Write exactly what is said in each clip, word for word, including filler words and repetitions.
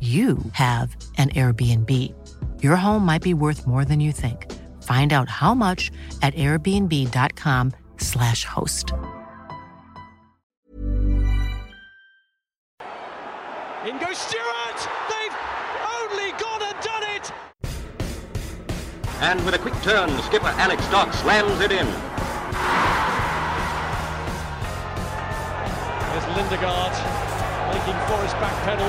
you have an Airbnb. Your home might be worth more than you think. Find out how much at airbnb dot com slash host. In goes Stewart! They've only gone and done it! And with a quick turn, skipper Alex Dock slams it in. There's Lindegaard making for his back pedal.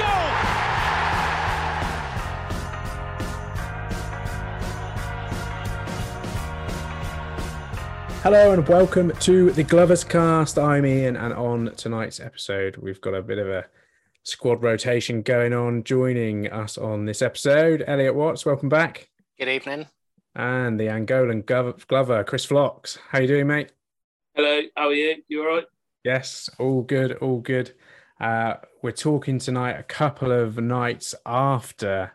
Goal. Hello and welcome to the Gloverscast. I'm Ian, and on tonight's episode, we've got a bit of a squad rotation going on. Joining us on this episode, Elliot Watts, welcome back. Good evening. And the Angolan Glover, Chris Flocks. How you doing, mate? Hello, how are you? You all right? Yes, all good, all good. Uh, we're talking tonight a couple of nights after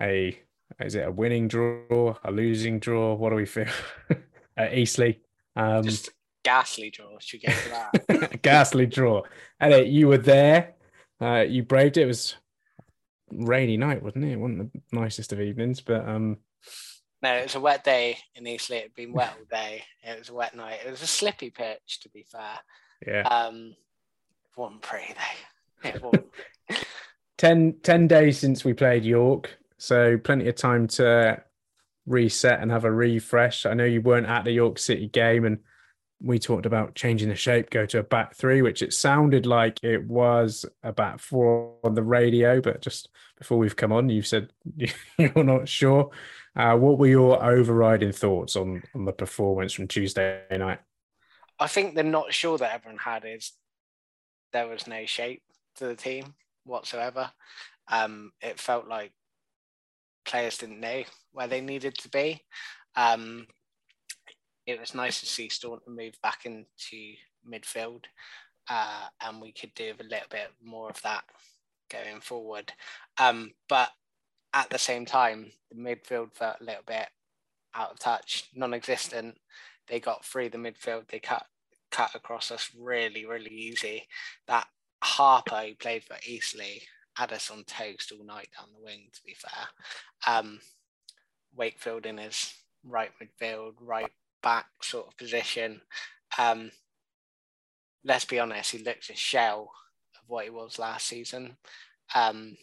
a, is it a winning draw, a losing draw? What do we feel? At Eastleigh. Um, Just a ghastly draw, should we get to that? A ghastly draw. Elliot, you were there. Uh, you braved it. It was a rainy night, wasn't it? It wasn't the nicest of evenings, but... Um... No, it was a wet day in Eastleigh. It had been wet all day. It was a wet night. It was a slippy pitch, to be fair. Yeah. Um, it wasn't pretty, though. It wasn't. ten, ten days since we played York, so plenty of time to... reset and have a refresh. I know you weren't at the York City game, and we talked about changing the shape, go to a back three, which it sounded like it was a back four on the radio, but just before we've come on, you've said you're not sure. Uh, what were your overriding thoughts on, on the performance from Tuesday night? I think the not sure that everyone had is there was no shape to the team whatsoever. Um, it felt like players didn't know where they needed to be. Um, it was nice to see Staunton move back into midfield, uh, and we could do a little bit more of that going forward. Um, but at the same time, the midfield felt a little bit out of touch, non-existent. They got through the midfield. They cut cut across us really, really easy. That Harper, who played for Eastleigh, had us on toast all night down the wing, to be fair. Um, Wakefield in his right midfield, right back sort of position. Um, let's be honest, he looks a shell of what he was last season. Um,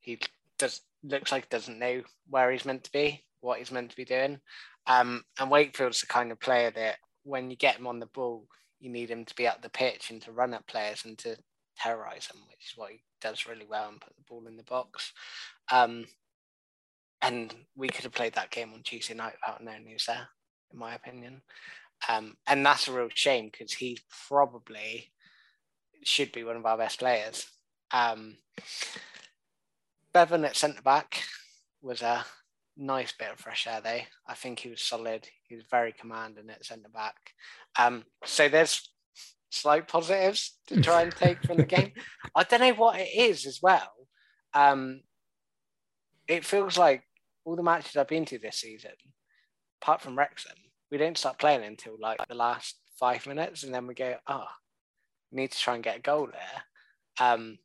he does looks like he doesn't know where he's meant to be, what he's meant to be doing. Um, and Wakefield's the kind of player that when you get him on the ball, you need him to be up the pitch and to run at players and to terrorise them, which is what he does really well, and put the ball in the box. Um, and we could have played that game on Tuesday night without knowing who's there, in my opinion. Um, and that's a real shame because he probably should be one of our best players. Um, Bevan at centre-back was a nice bit of fresh air there. I think he was solid. He was very commanding at centre-back. Um, so there's slight positives to try and take from the game. I don't know what it is as well. Um, it feels like all the matches I've been to this season, apart from Wrexham, we don't start playing until like the last five minutes and then we go, oh, we need to try and get a goal there. Um,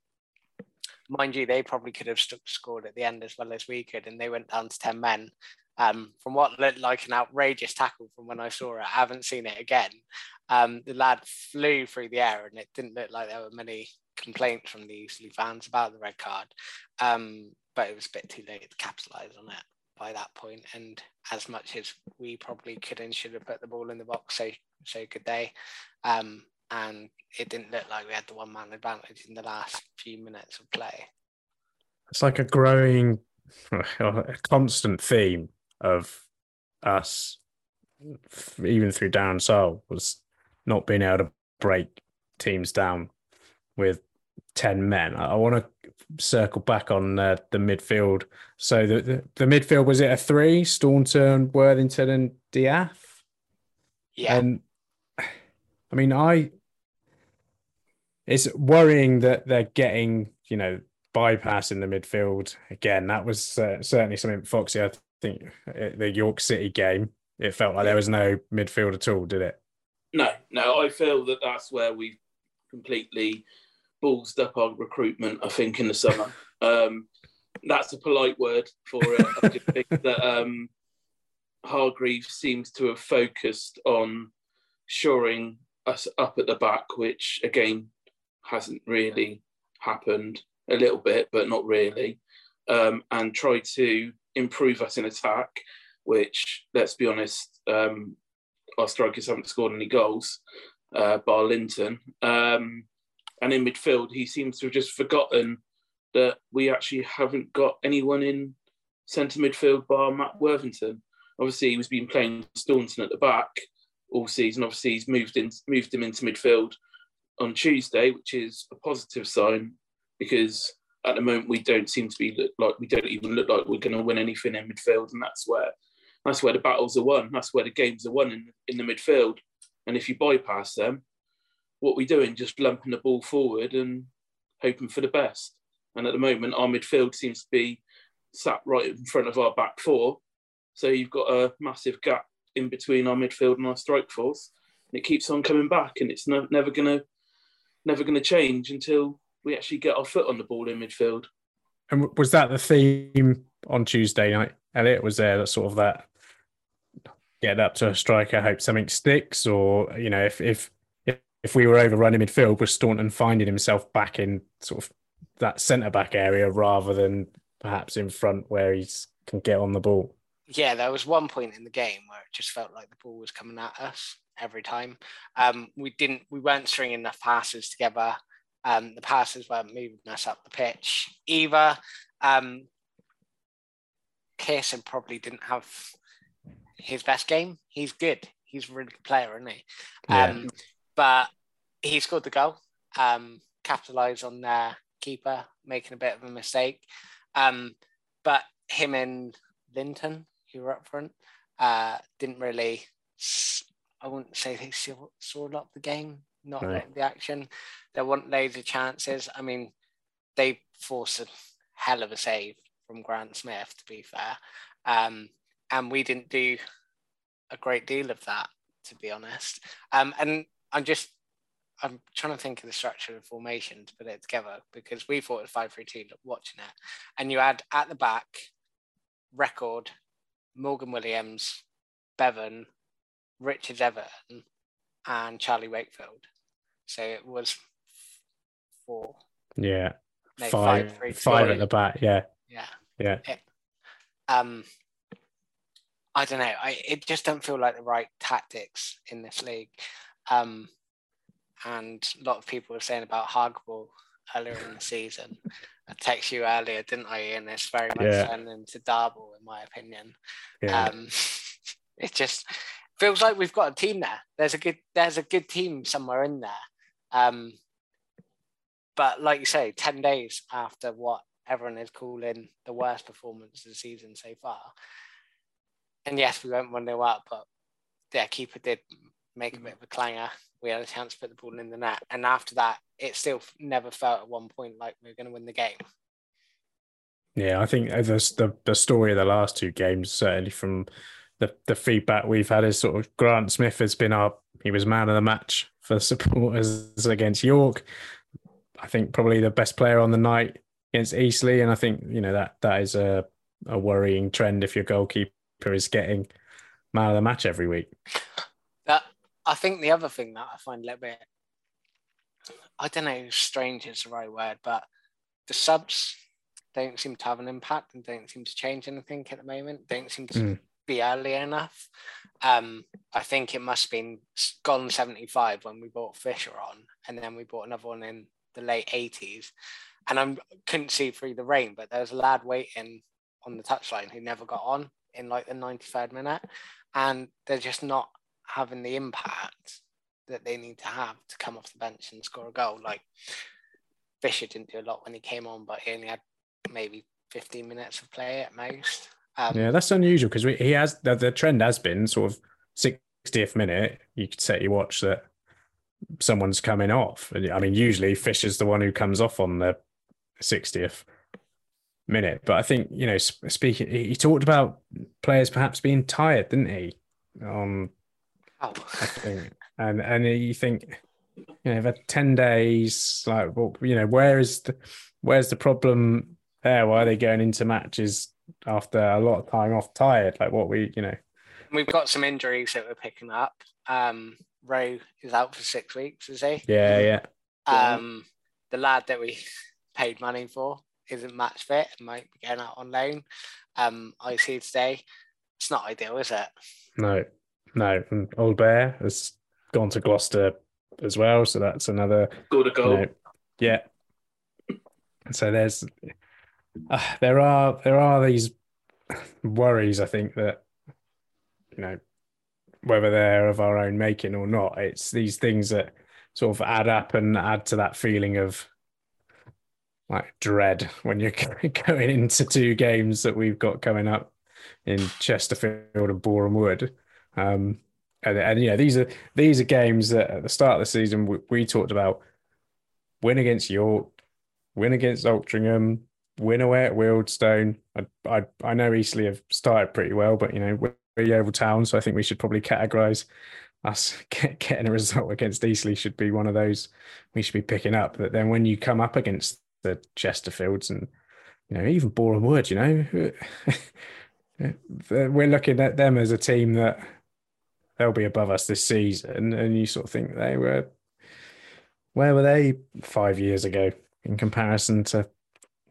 mind you, they probably could have stuck, scored at the end as well as we could, and they went down to ten men. Um, from what looked like an outrageous tackle from when I saw it, I haven't seen it again. Um, the lad flew through the air and it didn't look like there were many complaints from the Eastleigh fans about the red card. Um, but it was a bit too late to capitalise on it by that point, and as much as we probably could and should have put the ball in the box, so so could they, um, and it didn't look like we had the one man advantage in the last few minutes of play. It's like a growing, a constant theme of us, even through Darren Searle, was not being able to break teams down with ten men. I want to circle back on uh, the midfield. So the, the the midfield, was it a three? Staunton, Worthington, and D'Ath. Yeah. And I mean, I. It's worrying that they're getting, you know, bypassing the midfield again. That was uh, certainly something, Foxy. I think the York City game, it felt like there was no midfield at all, did it? No, no. I feel that that's where we completely ballsed up our recruitment, I think, in the summer. Um, that's a polite word for it. I just think that um, Hargreaves seems to have focused on shoring us up at the back, which, again, hasn't really happened a little bit, but not really, um, and tried to improve us in attack, which, let's be honest, um, our strikers haven't scored any goals, uh, bar Linton. Um, And in midfield, he seems to have just forgotten that we actually haven't got anyone in centre midfield bar Matt Worthington. Obviously, he's been playing Staunton at the back all season. Obviously, he's moved in, moved him into midfield on Tuesday, which is a positive sign because at the moment we don't seem to be look like we don't even look like we're going to win anything in midfield, and that's where that's where the battles are won. That's where the games are won in, in the midfield, and if you bypass them, what we're doing, just lumping the ball forward and hoping for the best. And at the moment, our midfield seems to be sat right in front of our back four. So you've got a massive gap in between our midfield and our strike force. And it keeps on coming back, and it's no, never going to never gonna change until we actually get our foot on the ball in midfield. And was that the theme on Tuesday night, Elliot? Was there that sort of that get up to a striker, hope something sticks? Or, you know, if... if If we were overrunning midfield, was Staunton finding himself back in sort of that centre-back area rather than perhaps in front where he can get on the ball? Yeah, there was one point in the game where it just felt like the ball was coming at us every time. Um, we didn't, we weren't stringing enough passes together. Um, the passes weren't moving us up the pitch either. Um, Pearson probably didn't have his best game. He's good. He's a really good player, isn't he? Um, yeah. But he scored the goal, um, capitalised on their keeper, making a bit of a mistake. Um, but him and Linton, who were up front, uh, didn't really, I wouldn't say they saw a lot of the game, not no. the action. There weren't loads of chances. I mean, they forced a hell of a save from Grant Smith, to be fair. Um, and we didn't do a great deal of that, to be honest. Um, and... I'm just, I'm trying to think of the structure of formation to put it together because we thought it was five three two watching it. And you had at the back, Record, Morgan Williams, Bevan, Richard Everton, and Charlie Wakefield. So it was four. Yeah. No, five, five, three, five at the back. Yeah. Yeah. Yeah. It, um, I don't know. I, it just don't feel like the right tactics in this league. Um, and a lot of people were saying about Hargreaves earlier in the season. I texted you earlier, didn't I, Ian? It's very much yeah. turned into Darble, in my opinion. Yeah. Um, it just feels like we've got a team there. There's a good, there's a good team somewhere in there. Um, but like you say, ten days after what everyone is calling the worst performance of the season so far. And yes, we went one nil up, but their keeper did make a bit of a clanger. We had a chance to put the ball in the net. And after that, it still never felt at one point like we were going to win the game. Yeah, I think the, the, the story of the last two games, certainly from the, the feedback we've had, is sort of Grant Smith has been our, he was man of the match for supporters against York. I think probably the best player on the night against Eastleigh. And I think, you know, that that is a, a worrying trend if your goalkeeper is getting man of the match every week. That, I think the other thing that I find a little bit, I don't know if strange is the right word, but the subs don't seem to have an impact and don't seem to change anything at the moment. Don't seem to mm. be early enough. Um, I think it must have been gone seventy-five when we bought Fisher on, and then we bought another one in the late eighties. And I couldn't see through the rain, but there was a lad waiting on the touchline who never got on in like the ninety-third minute. And they're just not having the impact that they need to have to come off the bench and score a goal. Like Fisher didn't do a lot when he came on, but he only had maybe fifteen minutes of play at most. Um, yeah, that's unusual because he has the, the trend has been sort of sixtieth minute. You could set your watch that someone's coming off. I mean, usually Fisher's the one who comes off on the sixtieth minute. But I think, you know, speaking, he talked about players perhaps being tired, didn't he? Um, oh. I think, and and you think, you know, they've had ten days. Like, well, you know, where is the where's the problem there? Why are they going into matches after a lot of time off tired? Like what we, you know, we've got some injuries that we're picking up. Um, Rowe is out for six weeks, is he? Yeah, yeah. Um, the lad that we paid money for isn't match fit and might be going out on loan. Um, I see today. It's not ideal, is it? No, no. And Old Bear has gone to Gloucester as well, so that's another goal to goal. You know, yeah. So there's, uh, there are there are these worries. I think that, you know, whether they're of our own making or not, it's these things that sort of add up and add to that feeling of like dread when you're going into two games that we've got coming up in Chesterfield and Boreham Wood. Um, and, and you know, these are these are games that at the start of the season we, we talked about: win against York, win against Altrincham, win away at Wealdstone. I, I I know Eastleigh have started pretty well, but, you know, we're Yeovil Town, so I think we should probably categorise us get, getting a result against Eastleigh should be one of those we should be picking up. But then when you come up against the Chesterfields and, you know, even Boreham Wood, you know, we're looking at them as a team that they'll be above us this season, and you sort of think they were, where were they five years ago in comparison to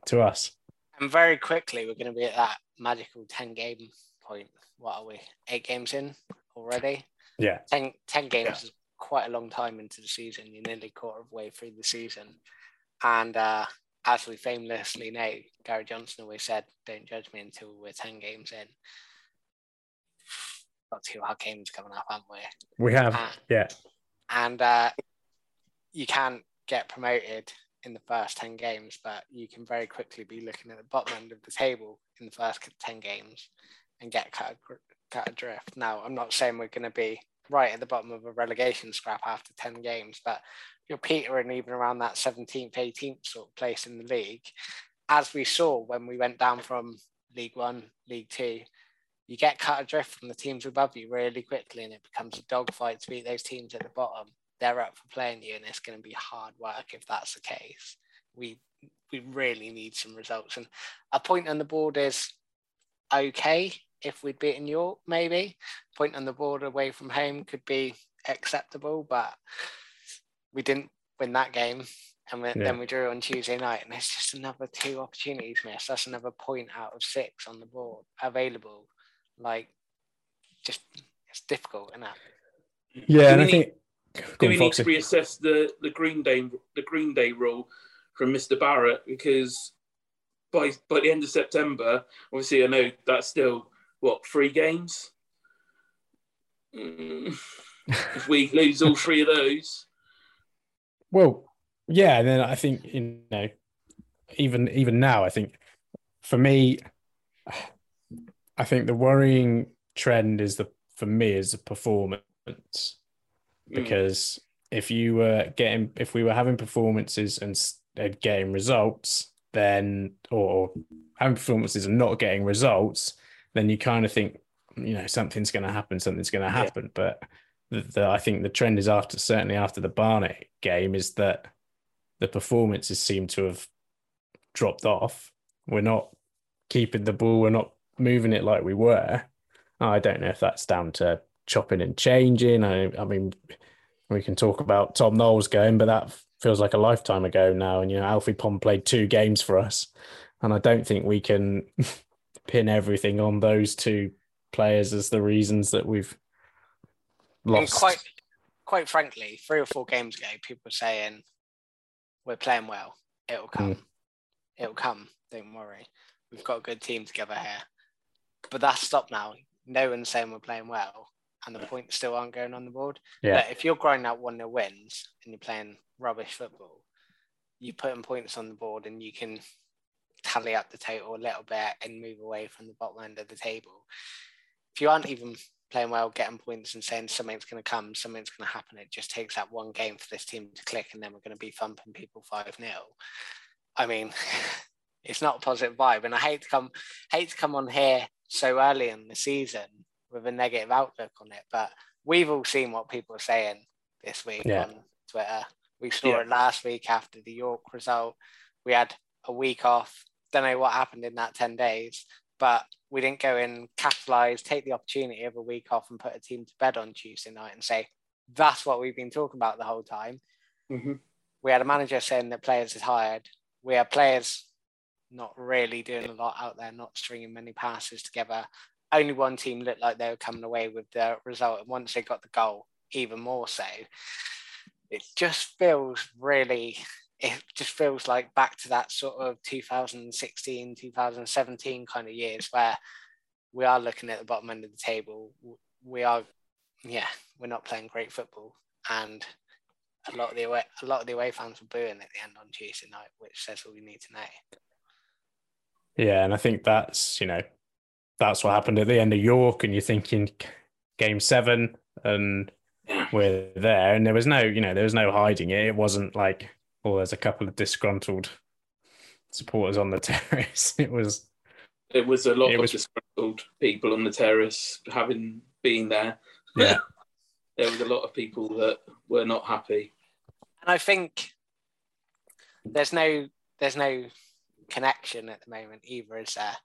to us? And very quickly we're going to be at that magical ten game point. What are we, eight games in already? Yeah, ten, ten games yeah. is quite a long time into the season. You're nearly quarter of the way through the season, and uh, as we famously know, Gary Johnson always said, "Don't judge me until we're ten games in." Got two hard games coming up, haven't we? We have, and, yeah. And uh, you can't get promoted in the first ten games, but you can very quickly be looking at the bottom end of the table in the first ten games and get cut, cut adrift. Now, I'm not saying we're going to be right at the bottom of a relegation scrap after ten games, but you're petering even around that seventeenth, eighteenth sort of place in the league. As we saw when we went down from League One, League Two, you get cut adrift from the teams above you really quickly, and it becomes a dogfight to beat those teams at the bottom. They're up for playing you, and it's going to be hard work if that's the case. We we really need some results, and a point on the board is okay if we'd beaten York, maybe. Point on the board away from home could be acceptable, but we didn't win that game, and yeah. then we drew on Tuesday night, and it's just another two opportunities missed. That's another point out of six on the board available. Like, just it's difficult, isn't it? Yeah, and I think. Do we need to reassess the, the Green Day the Green Day rule from Mister Barrett? Because by by the end of September, obviously I know that's still what, three games? mm, if we lose all three of those. Well, yeah, and then I think, you know, even even now, I think for me, I think the worrying trend is the for me is the performance, because mm. if you were getting if we were having performances and getting results, then or having performances and not getting results, then you kind of think, you know, something's going to happen, something's going to happen. Yeah. But the, the, I think the trend is after certainly after the Barnet game is that the performances seem to have dropped off. We're not keeping the ball, we're not moving it like we were. I don't know if that's down to chopping and changing. I, I mean, we can talk about Tom Knowles going, but that feels like a lifetime ago now. And, you know, Alfie Pond played two games for us, and I don't think we can pin everything on those two players as the reasons that we've lost. And quite, quite frankly, three or four games ago, people were saying, we're playing well. It'll come. Mm. It'll come. Don't worry. We've got a good team together here. But that's stopped now. No one's saying we're playing well, and the points still aren't going on the board. Yeah. But if you're grinding out one nil wins and you're playing rubbish football, you're putting points on the board and you can tally up the total a little bit and move away from the bottom end of the table. If you aren't even playing well, getting points and saying something's going to come, something's going to happen, it just takes that one game for this team to click and then we're going to be thumping people five nil. I mean, it's not a positive vibe. And I hate to come, hate to come on here so early in the season with a negative outlook on it, but we've all seen what people are saying this week yeah. on Twitter. We saw yeah. it last week after the York result. We had a week off. Don't know what happened in that ten days, but we didn't go in, capitalise, take the opportunity of a week off and put a team to bed on Tuesday night and say, that's what we've been talking about the whole time. Mm-hmm. We had a manager saying that players is hired. We had players not really doing a lot out there, not stringing many passes together. Only one team looked like they were coming away with the result. And once they got the goal, even more so. It just feels really, it just feels like back to that sort of two thousand sixteen, two thousand seventeen kind of years where we are looking at the bottom end of the table. We are, yeah, we're not playing great football. And a lot of the away, a lot of the away fans were booing at the end on Tuesday night, which says all we need to know. Yeah, and I think that's, you know, that's what happened at the end of York, and you're thinking game seven and we're there, and there was no, you know, there was no hiding it. It wasn't like, oh, there's a couple of disgruntled supporters on the terrace. It was... It was a lot of was... disgruntled people on the terrace, having been there. Yeah. There was a lot of people that were not happy. And I think there's no, there's no connection at the moment either, is there?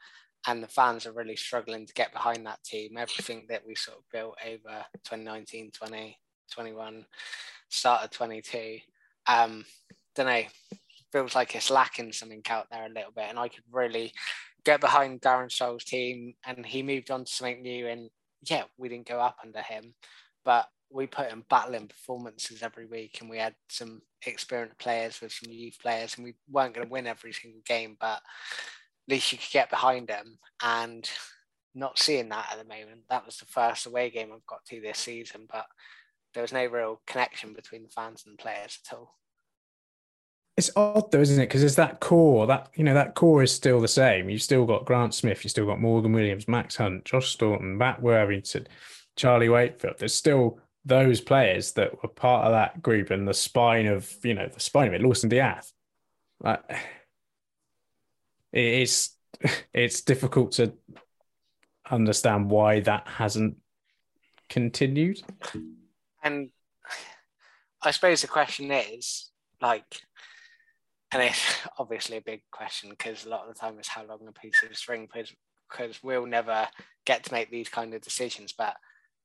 And the fans are really struggling to get behind that team. Everything that we sort of built over twenty nineteen, twenty, twenty-one, start of twenty-two. Um, don't know, feels like it's lacking something out there a little bit. And I could really get behind Darren Scholl's team, and he moved on to something new. And yeah, we didn't go up under him, but we put in battling performances every week, and we had some experienced players with some youth players, and we weren't going to win every single game, but at least you could get behind them. And not seeing that at the moment. That was the first away game I've got to this season, but there was no real connection between the fans and the players at all. It's odd though, isn't it? Because it's that core, that, you know, that core is still the same. You've still got Grant Smith, you've still got Morgan Williams, Max Hunt, Josh Staunton, Matt Worthington, Charlie Wakefield. There's still those players that were part of that group and the spine of, you know, the spine of it, Lawson D'Ath. Like, it's, it's difficult to understand why that hasn't continued. And I suppose the question is, like, and it's obviously a big question because a lot of the time it's how long a piece of string, because we'll never get to make these kind of decisions, but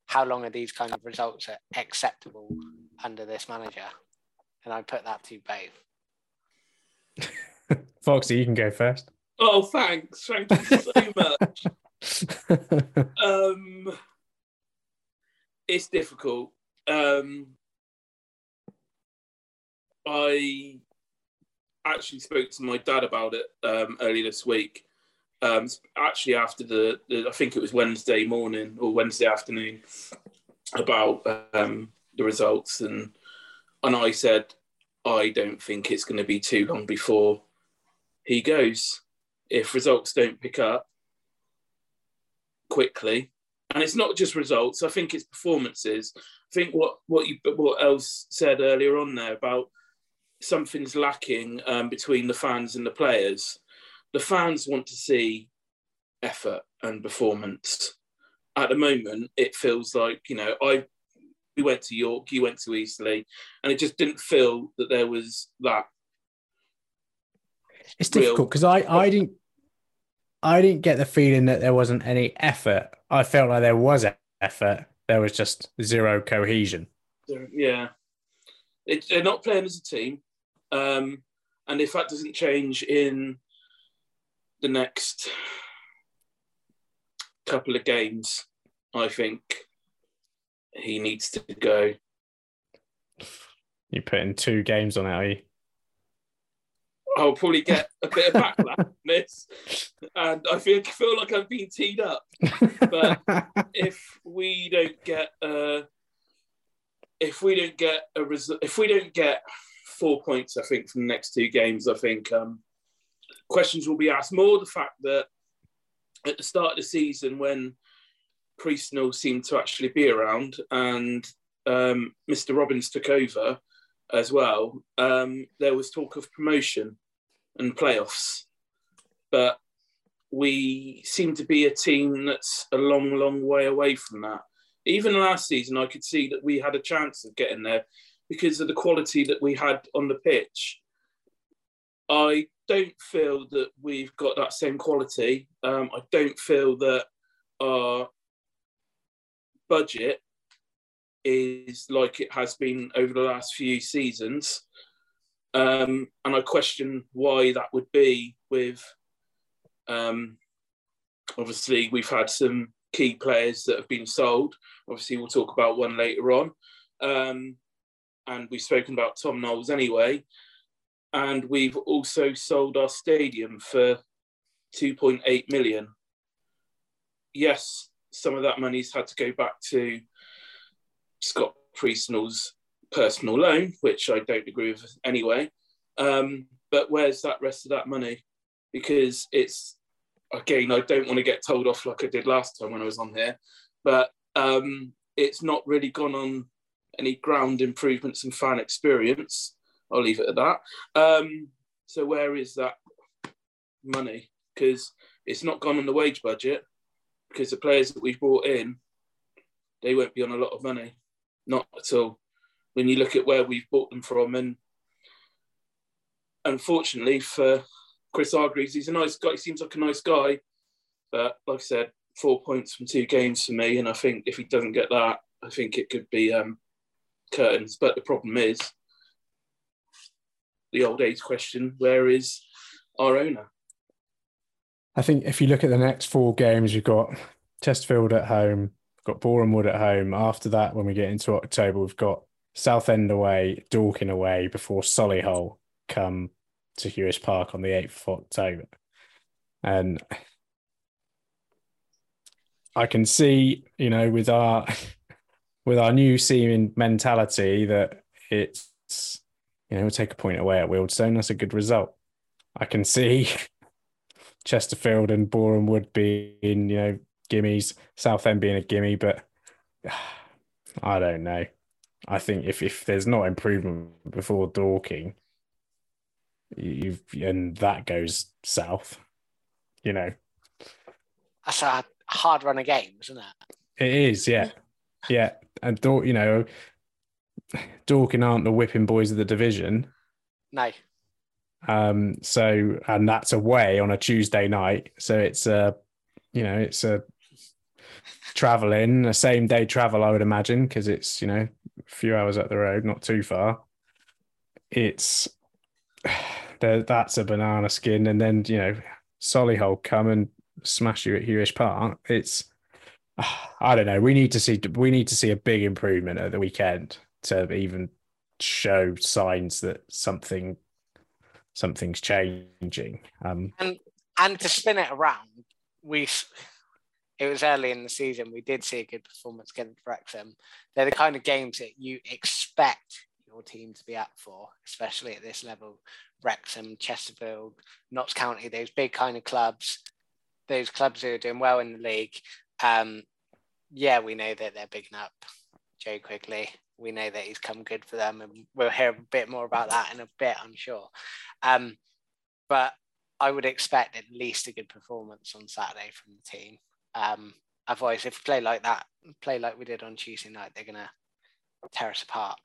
how long are these kind of results are acceptable under this manager? And I put that to both. Foxy, you can go first. Oh, thanks. Thank you so much. um, it's difficult. Um, I actually spoke to my dad about it um, earlier this week. Um, actually, after the, the, I think it was Wednesday morning or Wednesday afternoon, about um, the results, and and I said, I don't think it's going to be too long before he goes. If results don't pick up quickly, and it's not just results, I think it's performances. I think what what you what else said earlier on there about something's lacking um, between the fans and the players. The fans want to see effort and performance. At the moment, it feels like, you know, I we went to York, you went to Eastleigh, and it just didn't feel that there was that. It's difficult because I, I didn't I didn't get the feeling that there wasn't any effort. I felt like there was effort. There was just zero cohesion. Yeah. It, they're not playing as a team. Um, and if that doesn't change in the next couple of games, I think he needs to go. You're putting two games on it, are you? I'll probably get a bit of backlash on this. And I feel, feel like I've been teed up. But if we don't get uh, if we don't get a result, if we don't get four points, I think, from the next two games, I think um, questions will be asked. More the fact that at the start of the season, when Priestnell seemed to actually be around and um, Mister Robbins took over as well, um, there was talk of promotion and playoffs. But we seem to be a team that's a long, long way away from that. Even last season, I could see that we had a chance of getting there because of the quality that we had on the pitch. I don't feel that we've got that same quality. Um, I don't feel that our budget is like it has been over the last few seasons. Um, and I question why that would be with... Um, obviously, we've had some key players that have been sold. Obviously, we'll talk about one later on. Um, and we've spoken about Tom Knowles anyway. And we've also sold our stadium for two point eight million. Yes, some of that money's had to go back to Scott Priestnell's personal loan, which I don't agree with anyway. Um, but where's that rest of that money? Because it's, again, I don't want to get told off like I did last time when I was on here, but um, it's not really gone on any ground improvements and fan experience. I'll leave it at that. Um, so where is that money? Because it's not gone on the wage budget, because the players that we've brought in, they won't be on a lot of money. Not at all. When you look at where we've bought them from, and unfortunately for Chris Hargreaves, he's a nice guy. He seems like a nice guy. But like I said, four points from two games for me. And I think if he doesn't get that, I think it could be um, curtains. But the problem is the old age question, where is our owner? I think if you look at the next four games, you've got Chesterfield at home, we've got Boreham Wood at home. After that, when we get into October, we've got Southend away, Dorking away, before Solihull come to Huish Park on the eighth of October. And I can see, you know, with our with our new seeming mentality that it's, you know, we'll take a point away at Wealdstone, that's a good result. I can see Chesterfield and Boreham Wood being, you know, gimmies, Southend being a gimme, but I don't know. I think if, if there's not improvement before Dorking, You've, and that goes south, you know. That's a hard run of games, isn't it? It is, yeah. Yeah. And, Dor- you know, Dorking aren't the whipping boys of the division. No. Um. So, and that's away on a Tuesday night. So it's a, you know, it's a travelling, a same day travel, I would imagine, because it's, you know, a few hours up the road, not too far. It's... that's a banana skin, and then, you know, Solihull come and smash you at Huish Park. It's, I don't know. We need to see we need to see a big improvement at the weekend to even show signs that something something's changing. Um, and and to spin it around, we it was early in the season, we did see a good performance against Wrexham. They're the kind of games that you expect your team to be up for, especially at this level. Wrexham, Chesterfield, Notts County, those big kind of clubs, those clubs who are doing well in the league. Um, yeah, we know that they're bigging up Joe Quigley. We know that he's come good for them, and we'll hear a bit more about that in a bit, I'm sure. Um, but I would expect at least a good performance on Saturday from the team. Um, otherwise, if we play like that, play like we did on Tuesday night, they're going to tear us apart.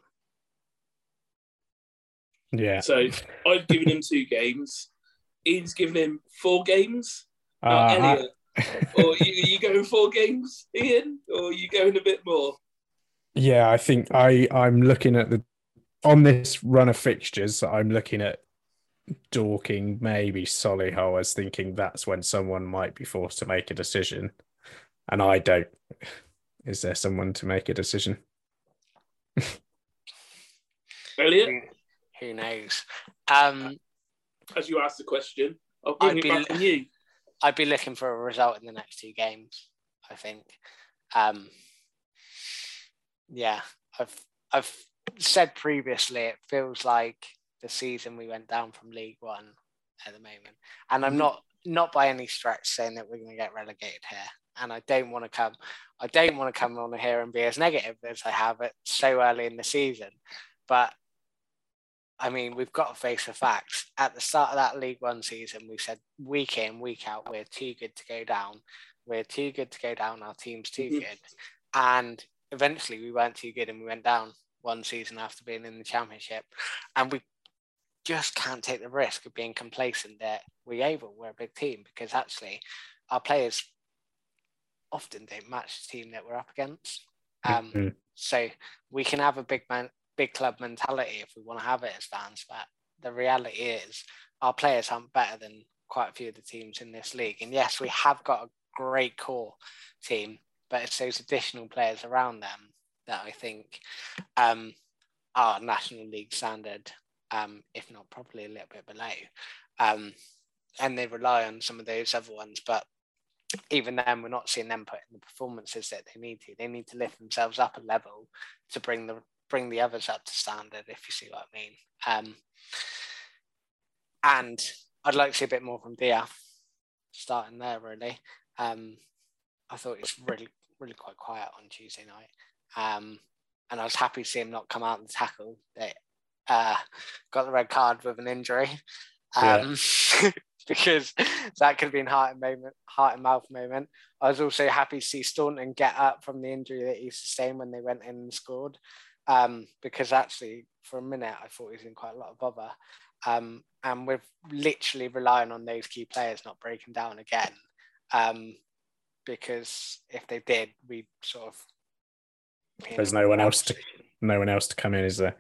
Yeah. So I've given him two games. Ian's given him four games. Uh, uh, or you, you going four games, Ian? Or are you going a bit more? Yeah, I think I, I'm looking at the on this run of fixtures, I'm looking at Dorking, maybe Solihull. I was thinking that's when someone might be forced to make a decision. And I don't. Is there someone to make a decision? Brilliant. Who knows? Um, As you asked the question, I'll bring I'd, be back lo- you. I'd be looking for a result in the next two games, I think. Um, yeah, I've I've said previously, it feels like the season we went down from League One at the moment. And I'm not, not by any stretch saying that we're going to get relegated here. And I don't want to come, I don't want to come on here and be as negative as I have it so early in the season. But I mean, we've got to face the facts. At the start of that League One season, we said week in, week out, we're too good to go down. We're too good to go down. Our team's too good. And eventually we weren't too good and we went down one season after being in the Championship. And we just can't take the risk of being complacent that we're able, we're a big team, because actually our players often don't match the team that we're up against. Um, mm-hmm. So we can have a big man. big club mentality if we want to have it as fans, but the reality is our players aren't better than quite a few of the teams in this league. And yes, we have got a great core team, but it's those additional players around them that I think um, are National League standard, um, if not probably a little bit below. Um, and they rely on some of those other ones, but even then, we're not seeing them put in the performances that they need to. They need to lift themselves up a level to bring the bring the others up to standard, if you see what I mean. Um, and I'd like to see a bit more from D'Ath, starting there, really. Um, I thought it was really, really quite quiet on Tuesday night. Um, and I was happy to see him not come out and tackle. They uh, got the red card with an injury. Um, yeah. Because that could have been heart and, moment, heart and mouth moment. I was also happy to see Staunton get up from the injury that he sustained when they went in and scored. Um, because actually, for a minute, I thought he was in quite a lot of bother. Um, and we're literally relying on those key players not breaking down again. Um, because if they did, we sort of... There's no one else to no one else to come in, is there?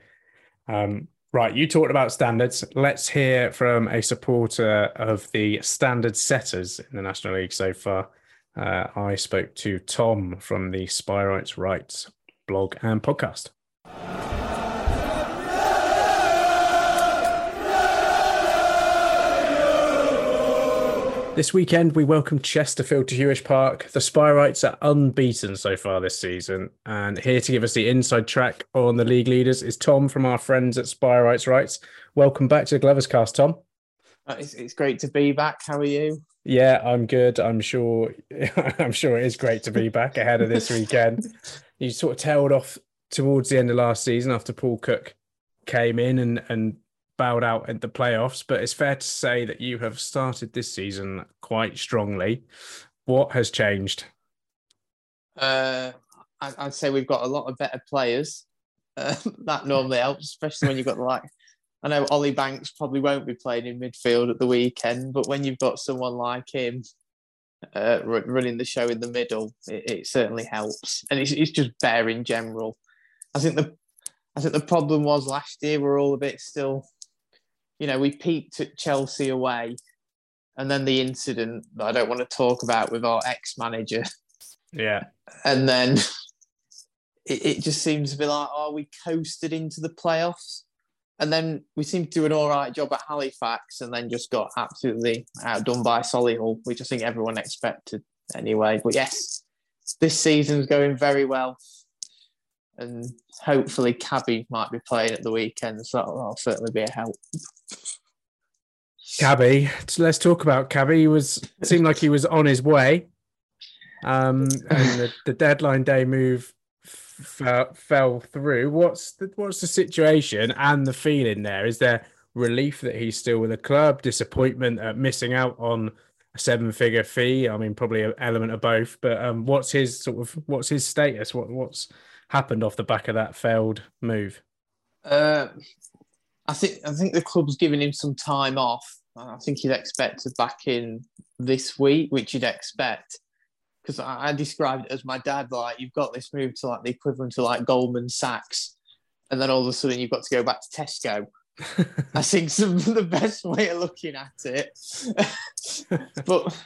Um, right, you talked about standards. Let's hear from a supporter of the standard setters in the National League so far. Uh, I spoke to Tom from the Spy Rights Rights blog and podcast. This weekend, we welcome Chesterfield to Huish Park. The Spyrites are unbeaten so far this season, and here to give us the inside track on the league leaders is Tom from our friends at Spyrites Rights. Welcome back to the Gloverscast, Tom. It's, it's great to be back. How are you? Yeah, I'm good. I'm sure. I'm sure it is great to be back ahead of this weekend. You sort of tailed off towards the end of last season after Paul Cook came in and, and bowed out at the playoffs, but it's fair to say that you have started this season quite strongly. What has changed? Uh, I, I'd say we've got a lot of better players. Uh, that normally helps, especially when you've got like, I know Ollie Banks probably won't be playing in midfield at the weekend, but when you've got someone like him uh, r- running the show in the middle, it, it certainly helps. And it's, it's just better in general. I think the I think the problem was last year we're all a bit still, you know, we peaked at Chelsea away, and then the incident that I don't want to talk about with our ex-manager. Yeah. And then it, it just seems to be like, oh, we coasted into the playoffs, and then we seemed to do an all right job at Halifax, and then just got absolutely outdone by Solihull, which I think everyone expected. anyway. But yes, this season's going very well. And hopefully Cabby might be playing at the weekend, so that'll, that'll certainly be a help. Cabby, let's talk about Cabby. He was seemed like he was on his way. Um, and the, the deadline day move f- fell through. What's the, what's the situation and the feeling there? Is there relief that he's still with the club? Disappointment at missing out on a seven-figure fee? I mean, probably an element of both. But um, what's his sort of what's his status? What what's happened off the back of that failed move? Uh, I think I think the club's given him some time off. I think he's expected back in this week, which you'd expect. Because I, I described it as my dad, like, you've got this move to like the equivalent to like Goldman Sachs, and then all of a sudden you've got to go back to Tesco. I think some the best way of looking at it. but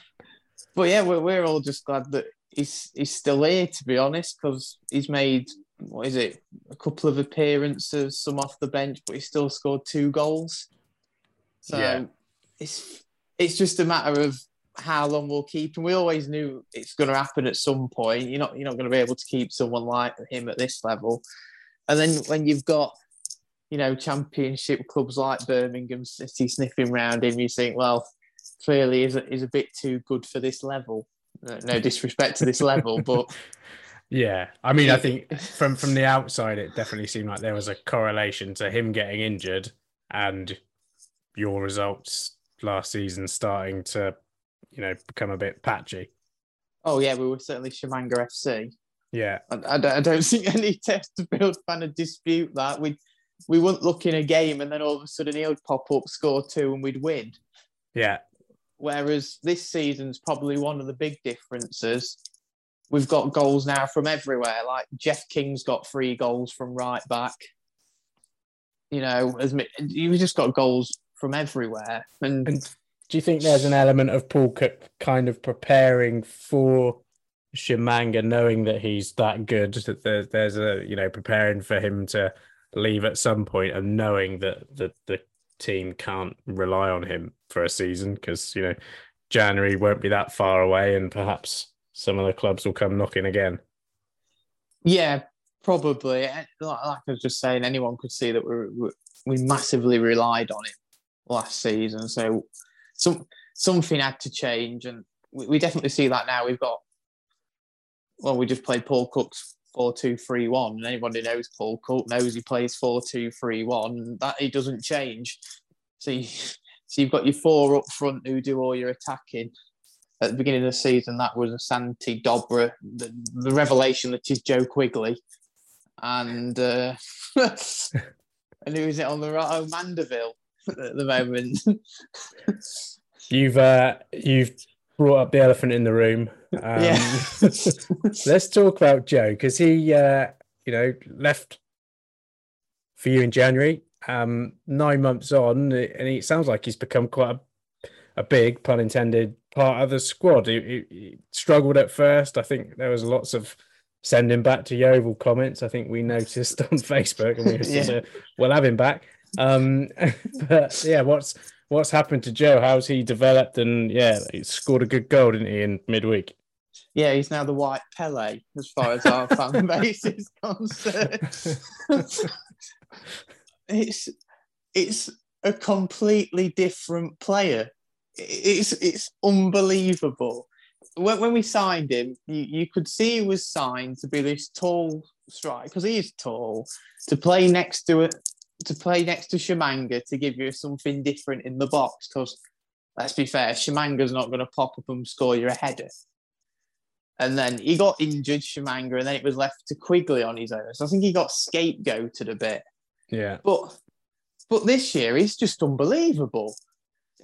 but yeah, we're we're all just glad that he's he's still here, to be honest, because he's made, what is it, a couple of appearances, some off the bench, but he still scored two goals. So yeah. it's it's just a matter of how long we'll keep him. We always knew it's going to happen at some point. You're not you're not going to be able to keep someone like him at this level. And then when you've got, you know, championship clubs like Birmingham City sniffing round him, you think, well, clearly is is a bit too good for this level. No disrespect to this level, but yeah, I mean, I think from from the outside, it definitely seemed like there was a correlation to him getting injured and your results last season starting to, you know, become a bit patchy. Oh yeah, we were certainly Shemanga F C. Yeah, I, I, don't, I don't think any Chesterfield fan would dispute that. We we wouldn't look in a game and then all of a sudden he would pop up, score two, and we'd win. Yeah. Whereas this season's probably one of the big differences. We've got goals now from everywhere. Like Jeff King's got three goals from right back. You know, as you've just got goals from everywhere. And, and do you think there's an element of Paul Cook kind of preparing for Shemanga, knowing that he's that good, that there's a, you know, preparing for him to leave at some point and knowing that the the team can't rely on him for a season because, you know, January won't be that far away and perhaps some of the clubs will come knocking again? Yeah, probably. Like I was just saying, anyone could see that we we massively relied on him last season. So some something had to change, and we, we definitely see that now. We've got, well, we just played Paul Cook's four two three one, and anyone who knows Paul Cook knows he plays four two three one. That he doesn't change. So, you, so you've got your four up front who do all your attacking. At the beginning of the season, that was Asante Dobra, the, the revelation that is Joe Quigley, and uh, and who is it on the right? Oh, Mandeville at the moment. You've uh, you've brought up the elephant in the room. Um, yeah. Let's talk about Joe, because he, uh, you know, left for you in January. Um, nine months on, and it sounds like he's become quite a, a big, pun intended, part of the squad. He, he, he struggled at first. I think there was lots of sending back to Yeovil comments. I think we noticed on Facebook, and we were yeah. sort of, we'll have him back. Um, but yeah, what's what's happened to Joe? How's he developed? And yeah, he scored a good goal, didn't he, in midweek? Yeah, he's now the white Pele as far as our fan base is concerned. it's it's a completely different player. It's it's unbelievable. When, when we signed him, you, you could see he was signed to be this tall striker, because he is tall, to play next to it, to play next to Shemanga, to give you something different in the box. Because let's be fair, Shemanga's not going to pop up and score you a header. And then he got injured, Shemanga, and then it was left to Quigley on his own. So I think he got scapegoated a bit. Yeah. But but this year it's just unbelievable.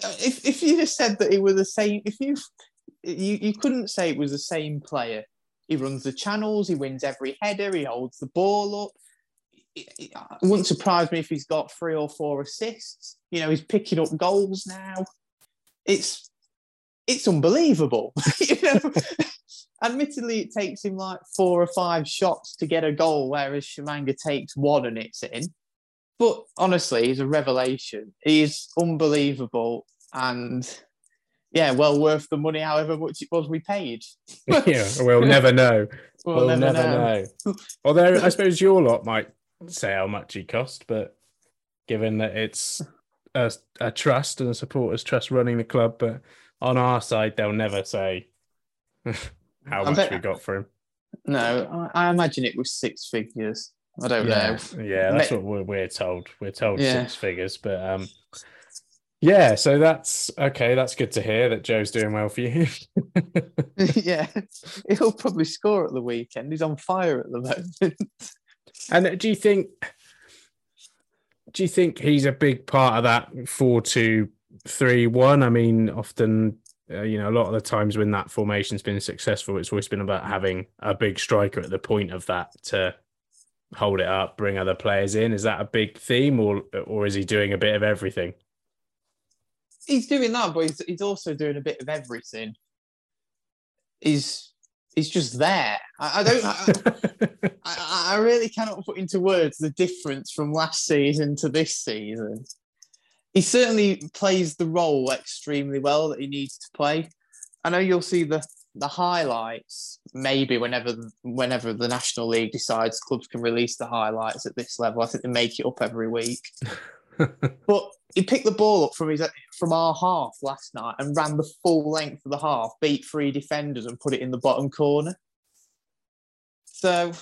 If if you just said that it was the same, if you you you couldn't say it was the same player. He runs the channels, he wins every header, he holds the ball up. It wouldn't surprise me if he's got three or four assists. You know, he's picking up goals now. It's it's unbelievable. You know, admittedly, it takes him like four or five shots to get a goal, whereas Shemanga takes one and it's in. But honestly, he's a revelation. He is unbelievable, and yeah, well worth the money, however much it was we paid. Yeah, we'll never know. We'll, we'll never, never know. know. Although I suppose your lot might say how much it cost, but given that it's a, a trust and a supporters trust running the club, but on our side, they'll never say how I much bet, we got for him. No, I, I imagine it was six figures. I don't yeah. know. Yeah, that's what we're, we're told. We're told yeah. six figures, but um, yeah. So that's okay. That's good to hear that Joe's doing well for you. Yeah, he'll probably score at the weekend. He's on fire at the moment. And do you think? Do you think he's a big part of that four two three one? I mean, often. Uh, you know, a lot of the times when that formation's been successful, it's always been about having a big striker at the point of that to hold it up, bring other players in. Is that a big theme, or or is he doing a bit of everything? He's doing that, but he's, he's also doing a bit of everything. He's he's just there. I, I don't. I, I, I really cannot put into words the difference from last season to this season. He certainly plays the role extremely well that he needs to play. I know you'll see the, the highlights maybe whenever whenever the National League decides clubs can release the highlights at this level. I think they make it up every week. But he picked the ball up from his from our half last night and ran the full length of the half, beat three defenders and put it in the bottom corner. So...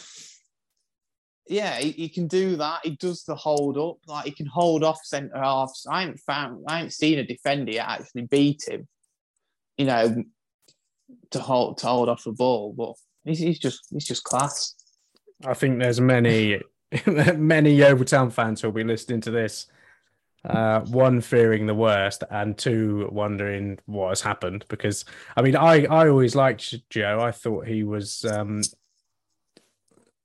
yeah, he, he can do that. He does the hold up, like he can hold off centre halves. I haven't found, I haven't seen a defender yet actually beat him, you know, to hold to hold off a ball. But he's, he's just he's just class. I think there's many many Yeovil Town fans who'll be listening to this, uh, one fearing the worst and two wondering what has happened. Because I mean, I I always liked Joe. I thought he was. Um,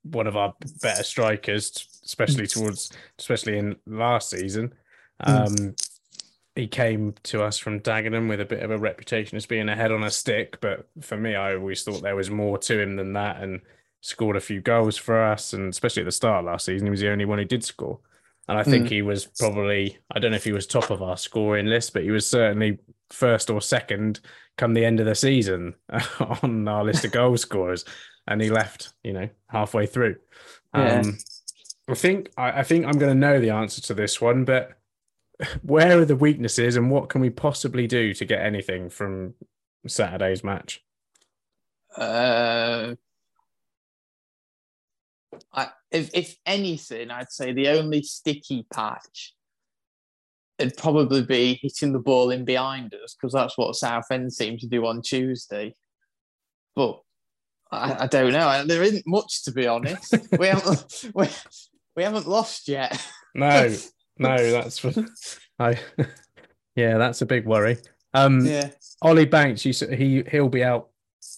one of our better strikers, especially towards, especially in last season. Um, mm. He came to us from Dagenham with a bit of a reputation as being a head on a stick. But for me, I always thought there was more to him than that, and scored a few goals for us. And especially at the start of last season, he was the only one who did score. And I think mm. he was probably, I don't know if he was top of our scoring list, but he was certainly first or second come the end of the season on our list of goal scorers. And he left, you know, halfway through. Yeah. Um, I think I, I think I'm going to know the answer to this one, but where are the weaknesses and what can we possibly do to get anything from Saturday's match? Uh, I, if, if anything, I'd say the only sticky patch would probably be hitting the ball in behind us, because that's what Southend seemed to do on Tuesday. But... I, I don't know. There isn't much, to be honest. We haven't we, we haven't lost yet. No, no, that's I. Yeah, that's a big worry. Um, yeah. Ollie Banks, you, he he'll be out,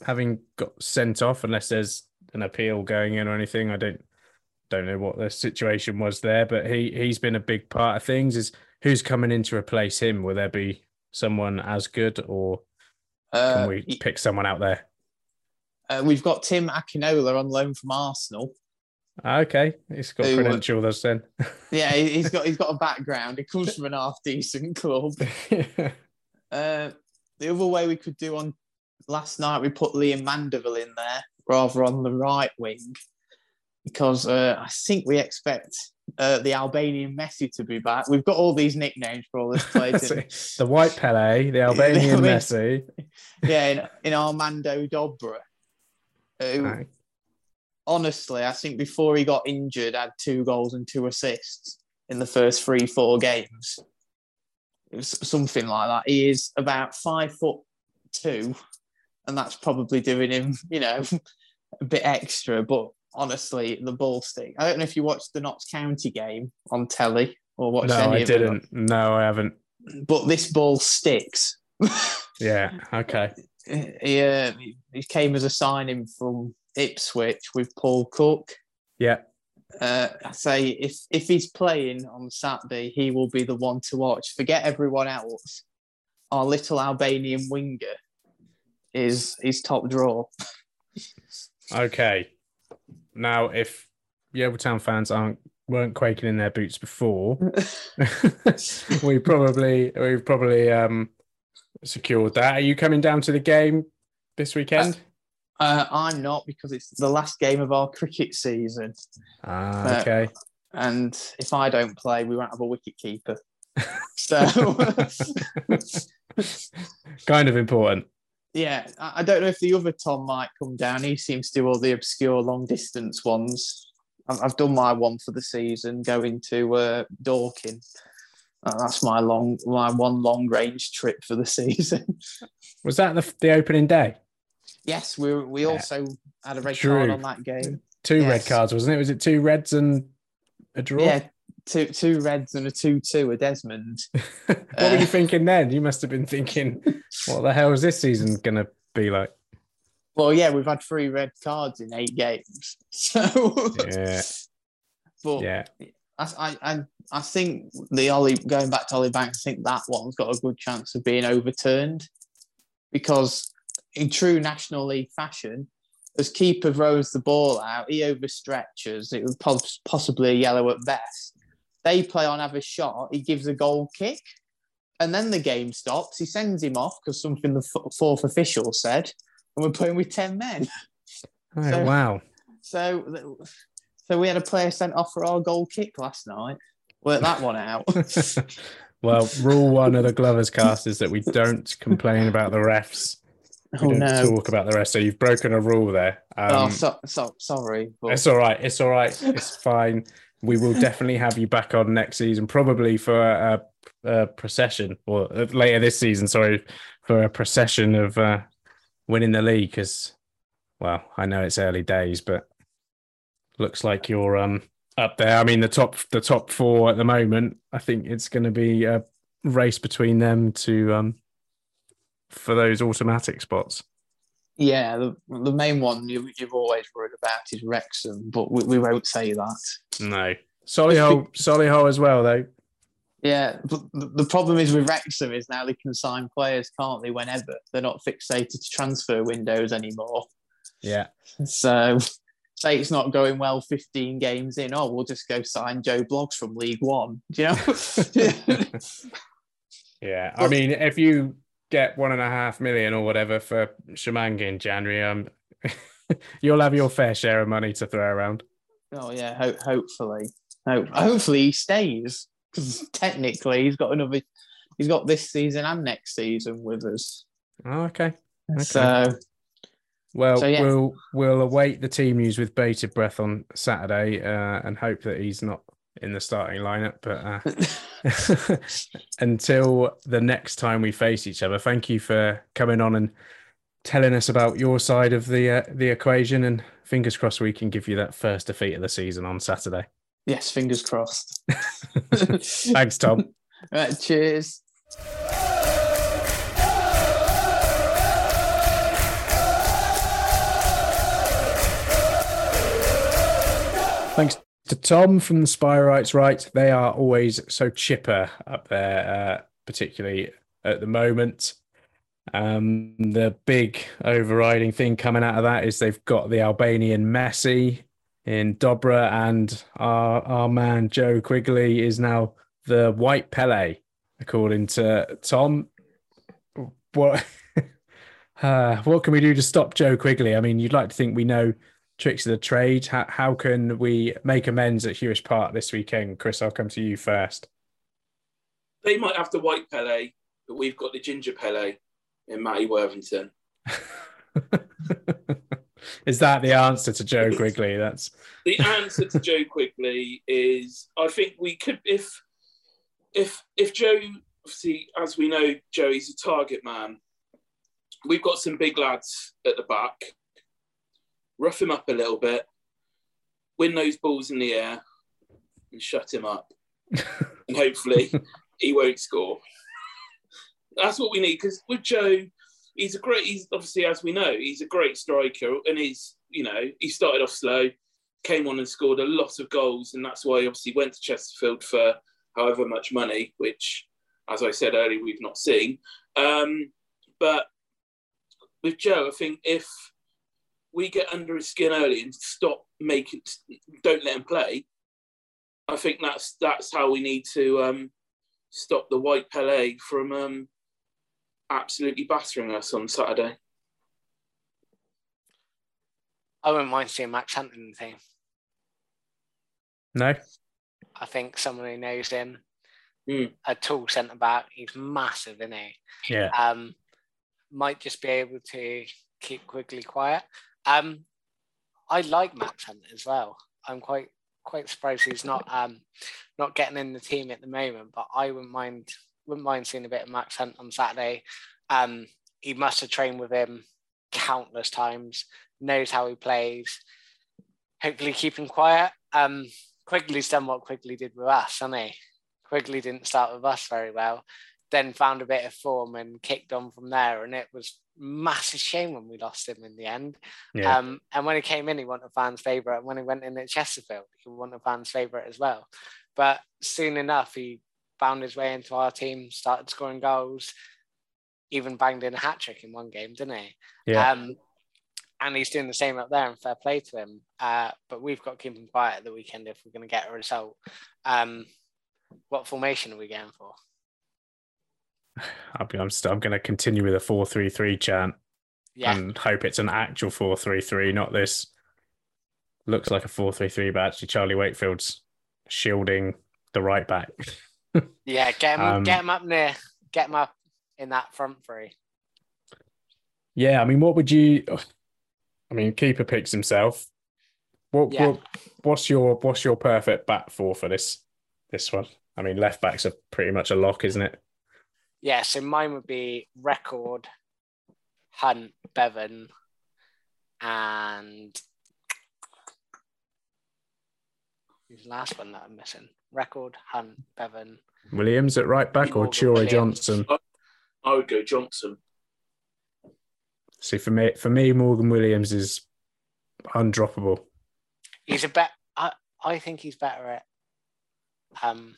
having got sent off unless there's an appeal going in or anything. I don't don't know what the situation was there, but he he's been a big part of things. Is who's coming in to replace him? Will there be someone as good, or uh, can we pick someone out there? Uh, we've got Tim Akinola on loan from Arsenal. Okay, he's got who, credentials then. Yeah, he's got he's got a background. He comes from an half decent club. Yeah. Uh, the other way we could do on last night, we put Liam Mandeville in there rather on the right wing, because uh, I think we expect uh, the Albanian Messi to be back. We've got all these nicknames for all this players. The White Pele, the Albanian Messi. Yeah, in, in Armando Dobra. Who, honestly, I think before he got injured, had two goals and two assists in the first three, four games. It was something like that. He is about five foot two, and that's probably doing him, you know, a bit extra. But honestly, the ball stick. I don't know if you watched the Notts County game on telly or watched no, any I of it. No, I didn't. No, I haven't. But this ball sticks. Yeah. Okay. He, uh, he came as a signing from Ipswich with Paul Cook. Yeah. Uh, I say if, if he's playing on Saturday, he will be the one to watch. Forget everyone else. Our little Albanian winger is his top draw. Okay. Now, if Yeovil Town fans aren't weren't quaking in their boots before, we probably we probably um. secured that. Are you coming down to the game this weekend? Uh, I'm not, because it's the last game of our cricket season. Ah, okay. Uh, and if I don't play, we won't have a wicketkeeper. So, kind of important. Yeah, I don't know if the other Tom might come down. He seems to do all the obscure long distance ones. I've done my one for the season, going to uh, Dorking. Uh, that's my long, my one long range trip for the season. Was that the the opening day? Yes, we we yeah. also had a red Drew. card on that game. Two yes. red cards, wasn't it? Was it two reds and a draw? Yeah, two two reds and a two-two a Desmond. What uh, were you thinking then? You must have been thinking, what the hell is this season going to be like? Well, yeah, we've had three red cards in eight games. So, yeah. But yeah. I, I I think the Ollie, going back to Ollie Banks, I think that one's got a good chance of being overturned, because in true National League fashion, as keeper rows the ball out, he overstretches. It was pos- possibly a yellow at best. They play on, have a shot. He gives a goal kick, and then the game stops. He sends him off because something the f- fourth official said, and we're playing with ten men. Oh, so, wow! So. So we had a player sent off for our goal kick last night. Work that one out. Well, rule one of the Gloverscast is that we don't complain about the refs. We oh, don't no. talk about the refs. So you've broken a rule there. Um, oh, so, so, sorry. But... It's all right. It's all right. It's fine. We will definitely have you back on next season, probably for a, a procession, or later this season, sorry, for a procession of uh, winning the league. Because, well, I know it's early days, but... Looks like you're um, up there. I mean, the top the top four at the moment, I think it's going to be a race between them to um, for those automatic spots. Yeah, the, the main one you, you've always worried about is Wrexham, but we, we won't say that. No. Solihull, Solihull as well, though. Yeah, but the problem is with Wrexham is now they can sign players, can't they, whenever. They're not fixated to transfer windows anymore. Yeah. So... Say it's not going well fifteen games in, oh, we'll just go sign Joe Bloggs from League One. Do you know? Yeah, I mean, if you get one and a half million or whatever for Shemanga in January, um, you'll have your fair share of money to throw around. Oh, yeah, ho- hopefully. Ho- hopefully he stays, because technically he's got another, he's got this season and next season with us. Oh, okay. okay. So... Well, so, yeah. we'll we'll await the team news with bated breath on Saturday, uh, and hope that he's not in the starting lineup. But uh, until the next time we face each other, thank you for coming on and telling us about your side of the uh, the equation. And fingers crossed we can give you that first defeat of the season on Saturday. Yes, fingers crossed. Thanks, Tom. All right, cheers. Thanks to Tom from the Spyrites Right. They are always so chipper up there, uh, particularly at the moment. Um, the big overriding thing coming out of that is they've got the Albanian Messi in Dobra, and our, our man Joe Quigley is now the white Pele, according to Tom. What, uh, what can we do to stop Joe Quigley? I mean, you'd like to think we know... tricks of the trade. How, how can we make amends at Huish Park this weekend? Chris, I'll come to you first. They might have the white Pele, but we've got the ginger Pele in Matty Worthington. Is that the answer to Joe Quigley? That's the answer to Joe Quigley is, I think we could, if if if Joe, obviously, as we know, Joe's a target man. We've got some big lads at the back. Rough him up a little bit, win those balls in the air, and shut him up. And hopefully he won't score. That's what we need, because with Joe, he's a great, he's obviously, as we know, he's a great striker, and he's, you know, he started off slow, came on and scored a lot of goals, and that's why he obviously went to Chesterfield for however much money, which, as I said earlier, we've not seen. Um, but with Joe, I think if we get under his skin early and stop making, don't let him play, I think that's that's how we need to um, stop the white Pele from um, absolutely battering us on Saturday. I wouldn't mind seeing Max Hunt in the team. No. I think someone who knows him, mm. a tall centre-back, he's massive, isn't he? Yeah. Um, might just be able to keep Quigley quiet. Um, I like Max Hunt as well. I'm quite quite surprised he's not um, not getting in the team at the moment, but I wouldn't mind wouldn't mind seeing a bit of Max Hunt on Saturday. Um, he must have trained with him countless times, knows how he plays. Hopefully keep him quiet. Um, Quigley's done what Quigley did with us, hasn't he? Quigley didn't start with us very well, then found a bit of form and kicked on from there, and it was a massive shame when we lost him in the end. Yeah. Um, and when he came in, he wasn't a fan's favourite, and when he went in at Chesterfield, he wasn't a fan's favourite as well. But soon enough, he found his way into our team, started scoring goals, even banged in a hat-trick in one game, didn't he? Yeah. Um, And he's doing the same up there, and fair play to him. Uh, but we've got to keep him quiet at the weekend if we're going to get a result. Um, what formation are we going for? I'll be, I'm, st- I'm going to continue with a four three three chant, yeah. and hope it's an actual four three three, not this. Looks like a four three three, but actually Charlie Wakefield's shielding the right back. Yeah, get him, um, get him up near, get him up in that front three. Yeah, I mean, what would you? I mean, keeper picks himself. What, yeah. what what's your what's your perfect back four for this this one? I mean, left backs are pretty much a lock, isn't it? Yeah, so mine would be Record, Hunt, Bevan, and who's the last one that I'm missing? Record, Hunt, Bevan. Williams at right back, or Churi Johnson? I would go Johnson. See, for me, for me, Morgan Williams is undroppable. He's a bet. I, I think he's better at um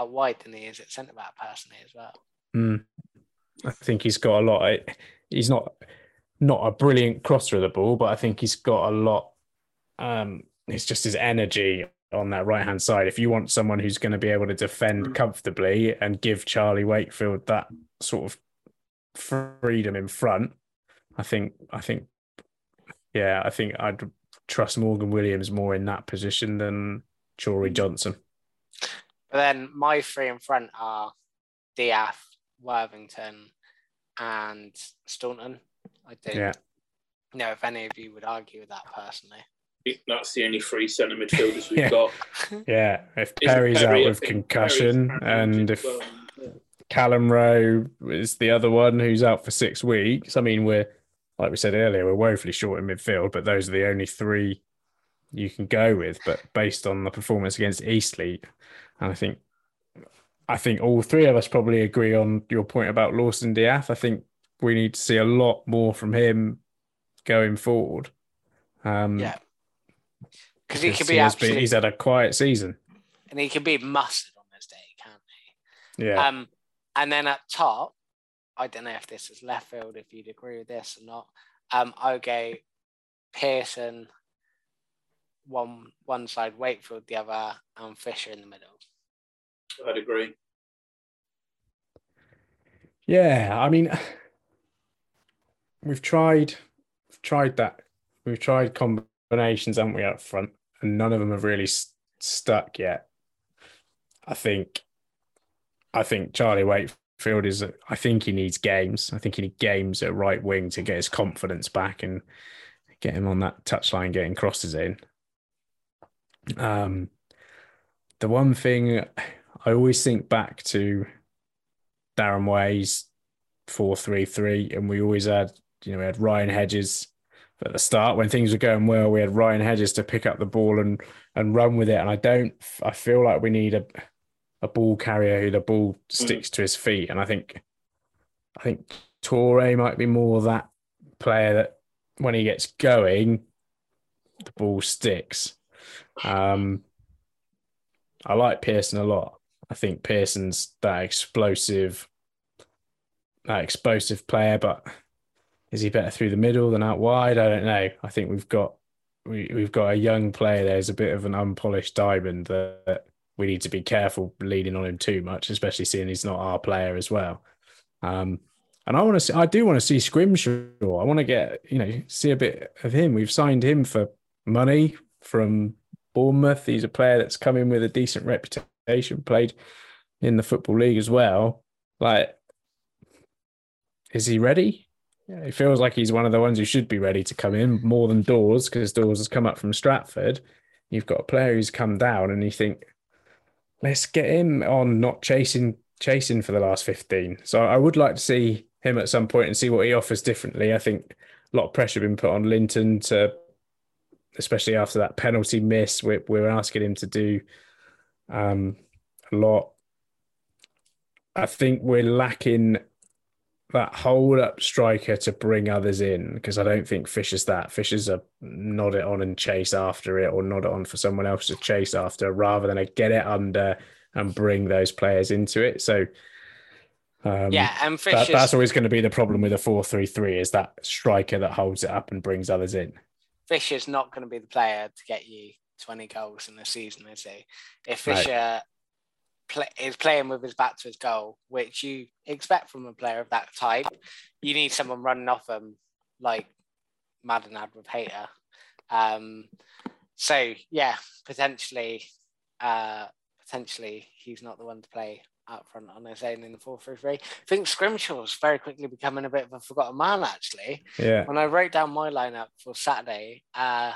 at wide than he is at centre back personally as well. Mm. I think he's got a lot. He's not not a brilliant crosser of the ball, but I think he's got a lot. Um, it's just his energy on that right hand side. If you want someone who's going to be able to defend comfortably and give Charlie Wakefield that sort of freedom in front. I think, I think, yeah, I think I'd trust Morgan Williams more in that position than Chori Johnson. But then my three in front are D'Ath, Worthington, and Staunton. I don't yeah. know if any of you would argue with that personally. That's the only three centre midfielders we've yeah. got. Yeah, if Perry's Perry, out with concussion, and if well, yeah. Callum Rowe is the other one who's out for six weeks. I mean, we're. Like we said earlier, we're woefully short in midfield, but those are the only three you can go with. But based on the performance against Eastleigh, and I think I think all three of us probably agree on your point about Lawson D'Ath. I think we need to see a lot more from him going forward. Um, yeah. Because he could be he absolutely... Been, he's had a quiet season. And he can be mustard on this day, can't he? Yeah. Um, and then up top, I don't know if this is left field, if you'd agree with this or not. Um, I would go Pearson one one side, Wakefield the other, and Fisher in the middle. I'd agree. Yeah, I mean, we've tried, we've tried that, we've tried combinations, haven't we, up front, and none of them have really st- stuck yet. I think, I think Charlie Wakefield. Field is, I think he needs games. I think he needs games at right wing to get his confidence back and get him on that touchline, getting crosses in. Um, the one thing I always think back to Darren Way's four three three, and we always had, you know, we had Ryan Hedges at the start when things were going well. We had Ryan Hedges to pick up the ball and and run with it. And I don't, I feel like we need a. a ball carrier who the ball sticks mm. to his feet. And I think I think Torre might be more that player that when he gets going, the ball sticks. Um, I like Pearson a lot. I think Pearson's that explosive, that explosive player, but is he better through the middle than out wide? I don't know. I think we've got we, we've got a young player there who's a bit of an unpolished diamond that we need to be careful leaning on him too much, especially seeing he's not our player as well. Um, And I want to see, I do want to see Scrimshaw. I want to get, you know, see a bit of him. We've signed him for money from Bournemouth. He's a player that's come in with a decent reputation, played in the Football League as well. Like, is he ready? Yeah, it feels like he's one of the ones who should be ready to come in more than Dawes, because Dawes has come up from Stratford. You've got a player who's come down and you think, let's get him on, not chasing chasing for the last fifteen. So I would like to see him at some point and see what he offers differently. I think a lot of pressure been put on Linton to, especially after that penalty miss, we're, we're asking him to do um, a lot. I think we're lacking that hold-up striker to bring others in, because I don't think Fisher's that. Fisher's a nod it on and chase after it, or nod it on for someone else to chase after, rather than a get it under and bring those players into it. So um, yeah, and that, that's always going to be the problem with a four three three, is that striker that holds it up and brings others in. Fisher's not going to be the player to get you twenty goals in the season, is he? If Fisher... Right. Play, is playing with his back to his goal, which you expect from a player of that type. You need someone running off him, like Madden had with Hayter. Um, so yeah, potentially, uh, potentially he's not the one to play up front on his own in the four three three. I think Scrimshaw's very quickly becoming a bit of a forgotten man. Actually, yeah. When I wrote down my lineup for Saturday, uh,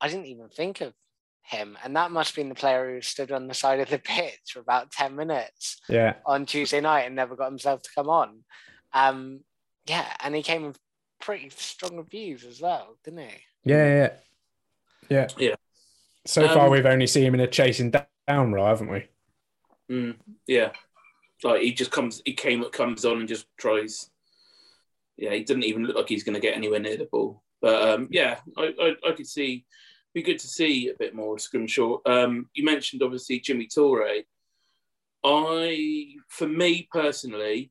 I didn't even think of him, and that must have been the player who stood on the side of the pitch for about ten minutes yeah. on Tuesday night and never got himself to come on. Um, yeah, and he came with pretty strong reviews as well, didn't he? Yeah, yeah, yeah. yeah. So um, far, we've only seen him in a chasing down row, haven't we? Mm, yeah, like he just comes, he came, comes on and just tries. Yeah, he doesn't even look like he's going to get anywhere near the ball. But um, yeah, I, I, I could see. Be good to see a bit more of Scrimshaw. Um, you mentioned obviously Jimmy Toure. I, for me personally,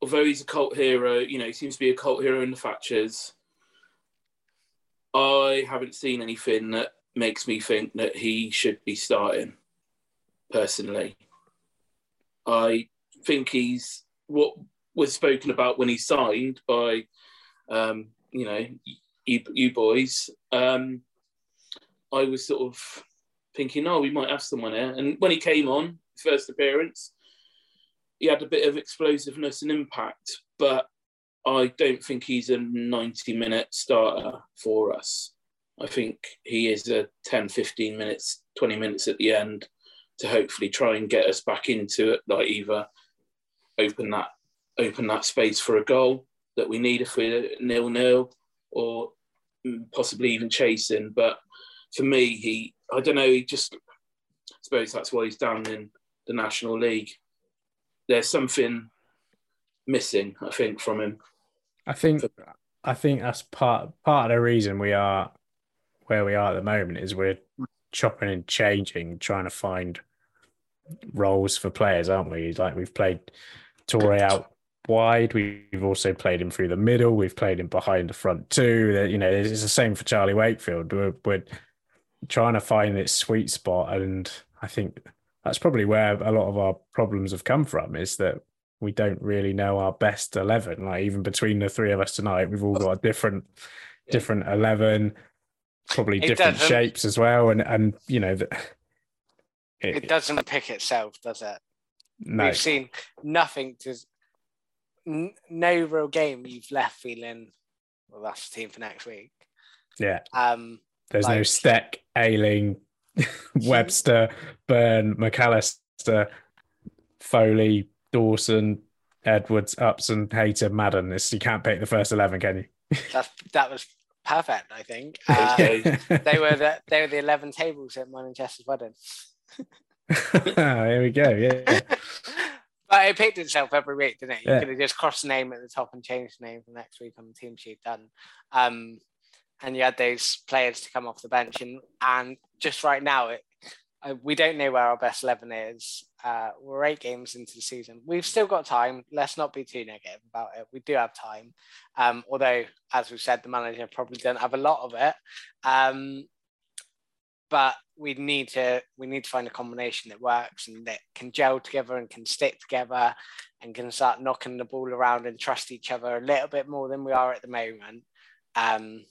although he's a cult hero, you know, he seems to be a cult hero in the Thatchers. I haven't seen anything that makes me think that he should be starting. Personally, I think he's what was spoken about when he signed by, um, you know, you, you boys. Um, I was sort of thinking, oh, we might have someone here. And when he came on, first appearance, he had a bit of explosiveness and impact, but I don't think he's a ninety-minute starter for us. I think he is a ten, fifteen minutes, twenty minutes at the end to hopefully try and get us back into it, like either open that open that space for a goal that we need if we're nil-nil, or possibly even chasing. But for me, he, I don't know, he just, I suppose that's why he's down in the National League. There's something missing, I think, from him. I think I think that's part part of the reason we are where we are at the moment, is we're chopping and changing, trying to find roles for players, aren't we? Like, we've played Toure out wide, we've also played him through the middle, we've played him behind the front two. You know, it's the same for Charlie Wakefield. We're, we're trying to find this sweet spot, and I think that's probably where a lot of our problems have come from, is that we don't really know our best eleven. Like, even between the three of us tonight, we've all got a different yeah. different eleven, probably it different doesn't. shapes as well, and and you know the, it, it doesn't pick itself, does it? No. We've seen nothing to no real game you've left feeling, well, that's the team for next week. Yeah. Um, There's like, no Steck, Ailing, Webster, Byrne, McAllister, Foley, Dawson, Edwards, Upson, Hayter, Madden. It's, you can't pick the first eleven, can you? That's, that was perfect, I think. Uh, they were the they were the eleven tables at mine and Chester's wedding. Here we go, yeah. But it picked itself every week, didn't it? You yeah. could have just crossed the name at the top and changed the name for next week on the team sheet, done. Um, and you had those players to come off the bench. And, and just right now, it, uh, we don't know where our best eleven is. Uh, we're eight games into the season. We've still got time. Let's not be too negative about it. We do have time. Um, although, as we've said, the manager probably doesn't have a lot of it. Um, but we need to we need to find a combination that works and that can gel together and can stick together and can start knocking the ball around and trust each other a little bit more than we are at the moment. Um,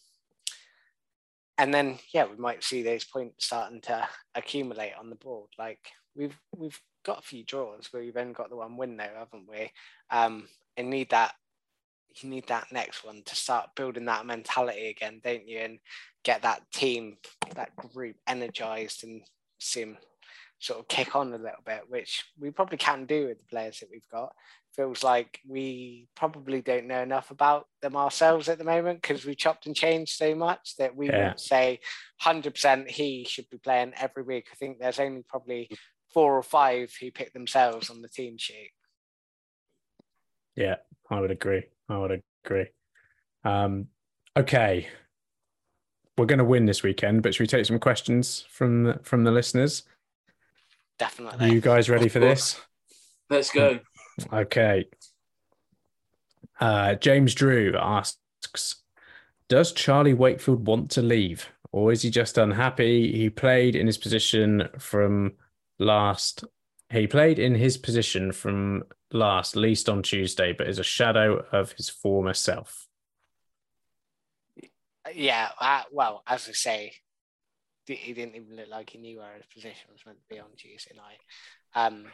and then, yeah, we might see those points starting to accumulate on the board. Like we've we've got a few draws, but we've only got the one win there, haven't we? Um, and need that. You need that next one to start building that mentality again, don't you? And get that team, that group energized and see them sort of kick on a little bit, which we probably can do with the players that we've got. Feels like we probably don't know enough about them ourselves at the moment because we chopped and changed so much that we yeah. would say one hundred percent he should be playing every week. I think there's only probably four or five who pick themselves on the team sheet. Yeah, I would agree. I would agree. Um, okay. We're going to win this weekend, but should we take some questions from the, from the listeners? Definitely. Are you guys ready for this? Let's go. Okay. Uh, James Drew asks, does Charlie Wakefield want to leave, or is he just unhappy? He played in his position from last... He played in his position from... last least on Tuesday, but is a shadow of his former self. Yeah, uh, well, as I say, he didn't even look like he knew where his position was meant to be on Tuesday night. Um,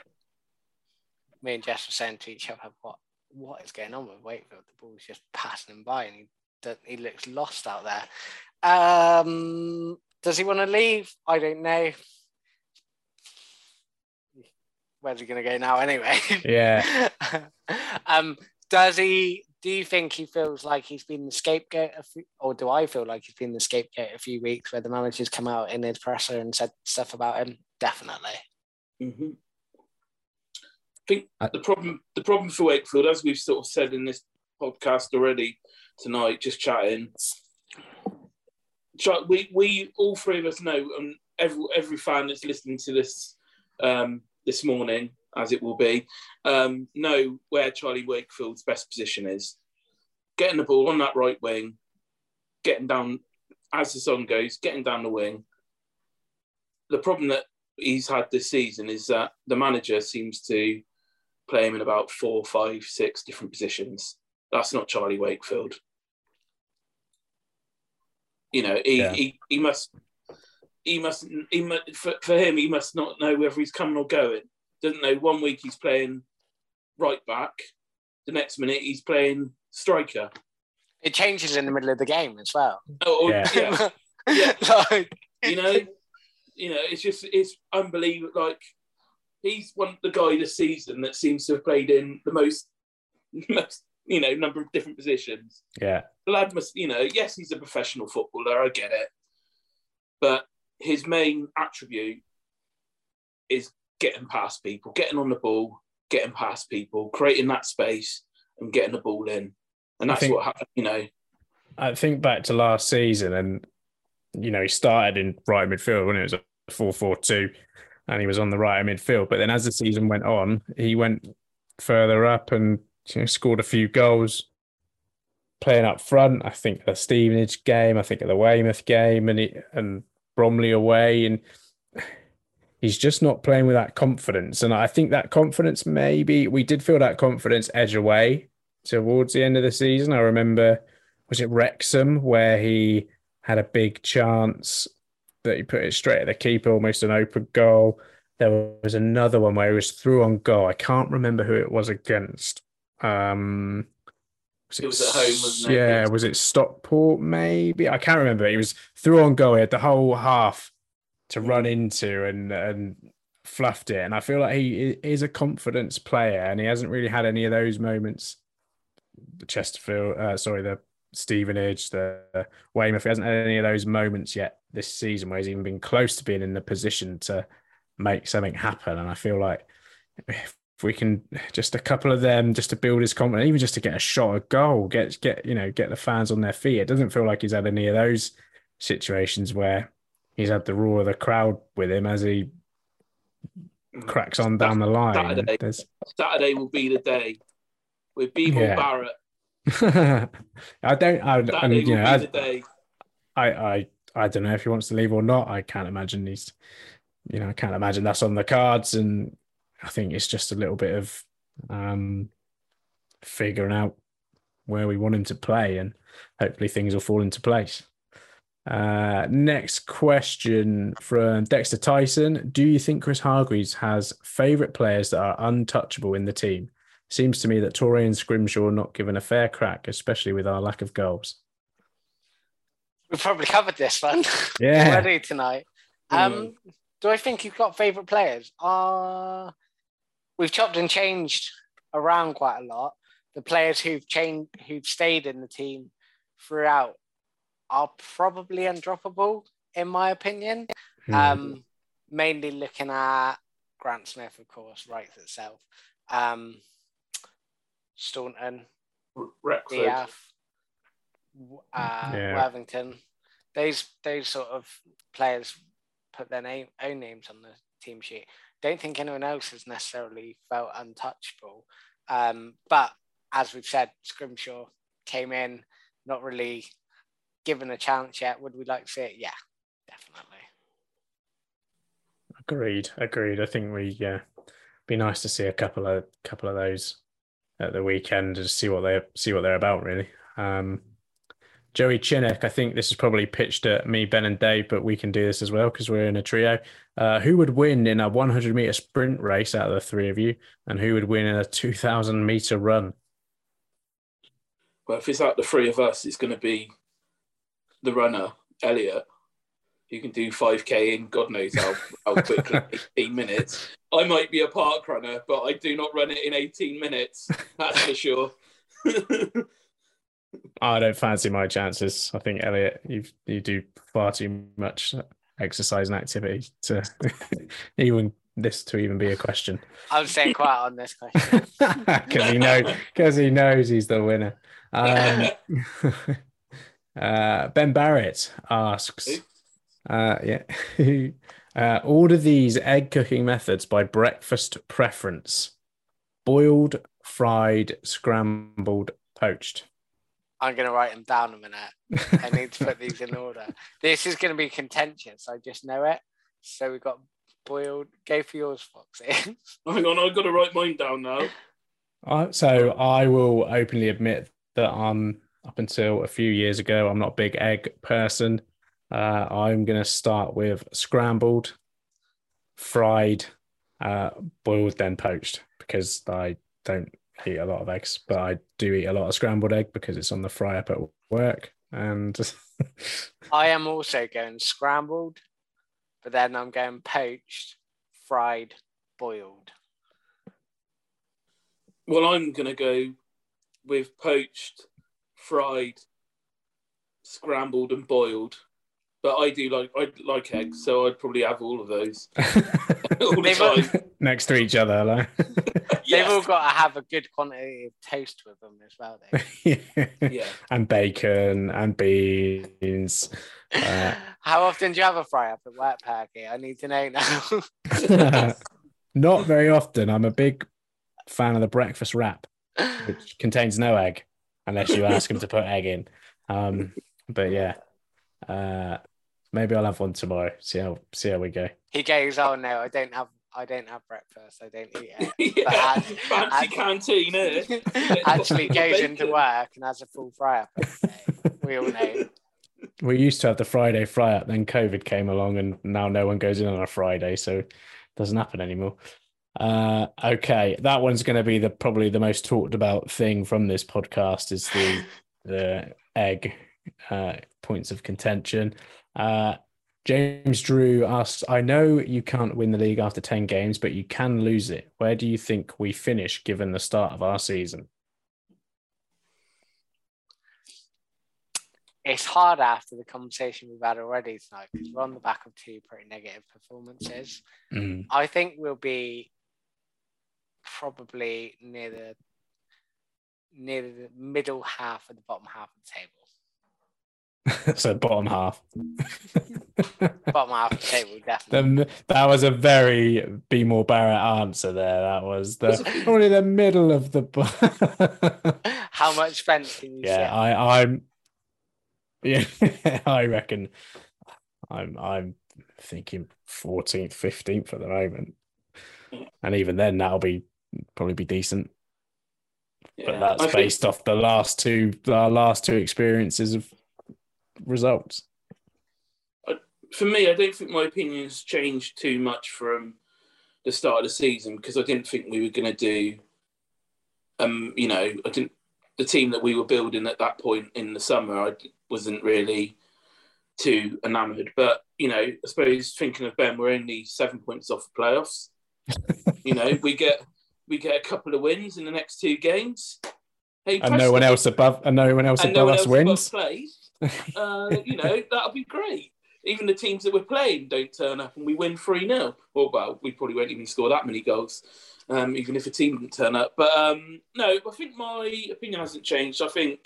me and Jess were saying to each other, "What, what is going on with Wakefield? The ball's just passing him by, and he doesn't, he looks lost out there." Um, does he want to leave? I don't know. Where's he going to go now anyway? Yeah. um, does he, do you think he feels like he's been the scapegoat, a few, or do I feel like he's been the scapegoat a few weeks where the manager's come out in his presser and said stuff about him? Definitely. Mm-hmm. I think I, the problem, the problem for Wakefield, as we've sort of said in this podcast already tonight, just chatting, we, we all three of us know, and every, every fan that's listening to this, um, this morning, as it will be, um, know where Charlie Wakefield's best position is. Getting the ball on that right wing, getting down, as the sun goes, getting down the wing. The problem that he's had this season is that the manager seems to play him in about four, five, six different positions. That's not Charlie Wakefield. You know, he, yeah. he, he must... He must, he must, for, for him, he must not know whether he's coming or going. Doesn't know. One week he's playing right back, the next minute he's playing striker. It changes in the middle of the game as well. Oh, yeah. yeah. yeah. Like, you know, you know, it's just, it's unbelievable. Like, he's one of the guy this season that seems to have played in the most, most, you know, number of different positions. Yeah. The lad must, you know, yes, he's a professional footballer, I get it. But his main attribute is getting past people, getting on the ball, getting past people, creating that space and getting the ball in. And that's think, what happened, you know. I think back to last season and, you know, he started in right midfield when it was a four four two and he was on the right midfield. But then as the season went on, he went further up and, you know, scored a few goals playing up front. I think the Stevenage game, I think at the Weymouth game and he, and Bromley away, and he's just not playing with that confidence. And I think that confidence, maybe we did feel that confidence edge away towards the end of the season. I remember, was it Wrexham where he had a big chance that he put it straight at the keeper, almost an open goal. There was another one where he was through on goal. I can't remember who it was against. Um, Was it, it was at home, wasn't it? Yeah, was it Stockport, maybe? I can't remember. He was through on goal. He had the whole half to run into and, and fluffed it. And I feel like he is a confidence player and he hasn't really had any of those moments. The Chesterfield, uh, sorry, the Stevenage, the Weymouth. He hasn't had any of those moments yet this season where he's even been close to being in the position to make something happen. And I feel like... we can just a couple of them just to build his confidence, even just to get a shot, a goal, get get you know, get the fans on their feet. It doesn't feel like he's had any of those situations where he's had the roar of the crowd with him as he cracks on down the line. Saturday, Saturday will be the day with Beaver yeah. Barrett. I don't. I, I mean, you know, I, I I I don't know if he wants to leave or not. I can't imagine he's, you know, I can't imagine that's on the cards. And I think it's just a little bit of um, figuring out where we want him to play, and hopefully things will fall into place. Uh, next question from Dexter Tyson. Do you think Chris Hargreaves has favourite players that are untouchable in the team? Seems to me that Torre and Scrimshaw are not given a fair crack, especially with our lack of goals. We've probably covered this one yeah. already tonight. Um, mm. Do I think you've got favourite players? Uh, we've chopped and changed around quite a lot. The players who've changed, who've stayed in the team throughout are probably undroppable, in my opinion. Mm. Um, mainly looking at Grant Smith, of course, writes itself. Um, Staunton, Wrexham, D'Ath, uh, yeah. Worthington. Those those sort of players put their name, own names on the team sheet. Don't think anyone else has necessarily felt untouchable. Um, but as we've said, Scrimshaw came in, not really given a chance yet. Would we like to see it? Yeah, definitely. Agreed, agreed. I think we, yeah, be nice to see a couple of couple of those at the weekend and see what they see what they're about, really. Um, Joey Chinnick, I think this is probably pitched at me, Ben, and Dave, but we can do this as well because we're in a trio. Uh, who would win in a one hundred meter sprint race out of the three of you, and who would win in a two thousand meter run? Well, if it's like the three of us, it's going to be the runner, Elliot. You can do five K in God knows how, how quickly, eighteen minutes. I might be a park runner, but I do not run it in eighteen minutes, that's for sure. I don't fancy my chances. I think, Elliot, you you do far too much exercise and activity to even this to even be a question. I'm staying quiet on this question because he knows because he knows he's the winner. Um, uh, Ben Barrett asks, uh, "Yeah, uh, order these egg cooking methods by breakfast preference: boiled, fried, scrambled, poached." I'm going to write them down in a minute. I need to put these in order. This is going to be contentious. I just know it. So we've got boiled. Go for yours, Foxy. Hang on, I've got to write mine down now. Uh, so I will openly admit that I'm, up until a few years ago, I'm not a big egg person. Uh, I'm going to start with scrambled, fried, uh, boiled, then poached, because I don't eat a lot of eggs, but I do eat a lot of scrambled egg because it's on the fry up at work. And I am also going scrambled, but then I'm going poached, fried, boiled. Well, I'm gonna go with poached, fried, scrambled, and boiled. But I do like I like eggs, so I'd probably have all of those all the time next to each other. Like. They've all got to have a good quantity of toast with them as well. yeah. yeah, and bacon and beans. Uh, How often do you have a fry up at work, Perky? I need to know now. Not very often. I'm a big fan of the breakfast wrap, which contains no egg, unless you ask them to put egg in. Um, but yeah. Uh, maybe I'll have one tomorrow. See how see how we go. He goes, oh no, I don't have I don't have breakfast. I don't eat it. But yeah, as, fancy as, canteen, eh? Actually goes into work and has a full fry up. We all know. We used to have the Friday fry up, then COVID came along, and now no one goes in on a Friday, so it doesn't happen anymore. Uh, okay, that one's going to be the probably the most talked about thing from this podcast is the the egg. Uh, points of contention. Uh, James Drew asks, I know you can't win the league after ten games, but you can lose it. Where do you think we finish given the start of our season? It's hard after the conversation we've had already tonight because we're on the back of two pretty negative performances. Mm. I think we'll be probably near the near the middle half or the bottom half of the table. So bottom half. Bottom half of the table, definitely. The, that was a very Be More Barrett answer there. That was the, probably the middle of the... How much fence can you yeah, see? I, I'm, yeah, I reckon I'm I'm thinking fourteenth, fifteenth at the moment, and even then that'll be probably be decent. Yeah, but that's I based think... off the last two, our last two experiences of results. For me, I don't think my opinions changed too much from the start of the season, because I didn't think we were going to do, um, you know, I didn't. The team that we were building at that point in the summer, I wasn't really too enamoured. But you know, I suppose thinking of Ben, we're only seven points off the playoffs. You know, we get we get a couple of wins in the next two games. Hey, and no one else above, and no one else above us wins. Uh, you know, that'll be great. Even the teams that we're playing don't turn up and we win three nil. Or, well, we probably won't even score that many goals, um, even if a team didn't turn up. But, um, no, I think my opinion hasn't changed. I think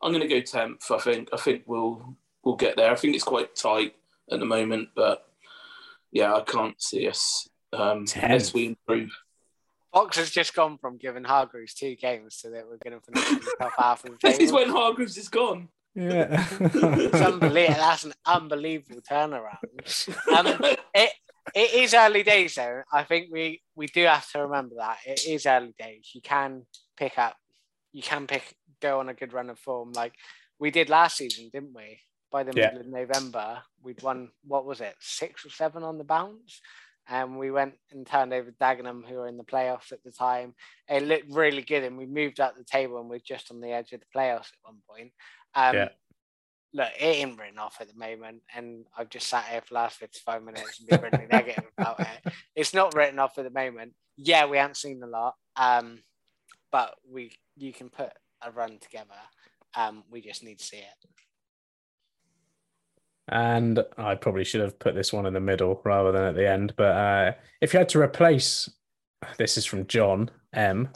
I'm going to go tenth, I think. I think we'll we'll get there. I think it's quite tight at the moment, but, yeah, I can't see us um, unless we improve. Fox has just gone from giving Hargreaves two games so that we're going to finish in the top half of the game. This is when Hargreaves is gone. Yeah, it's unbelievable. That's an unbelievable turnaround. Um, it it is early days though. I think we, we do have to remember that it is early days. You can pick up, you can pick go on a good run of form like we did last season, didn't we? By the yeah. middle of November, we'd won what was it, six or seven on the bounce, and we went and turned over Dagenham, who were in the playoffs at the time. It looked really good, and we moved up the table, and we're just on the edge of the playoffs at one point. Um, yeah. Look, it ain't written off at the moment, and I've just sat here for the last fifty-five minutes and been really negative about it. It's not written off at the moment. Yeah, we haven't seen a lot, um, but we you can put a run together. Um, we just need to see it. And I probably should have put this one in the middle rather than at the end. But uh, if you had to replace, this is from John M.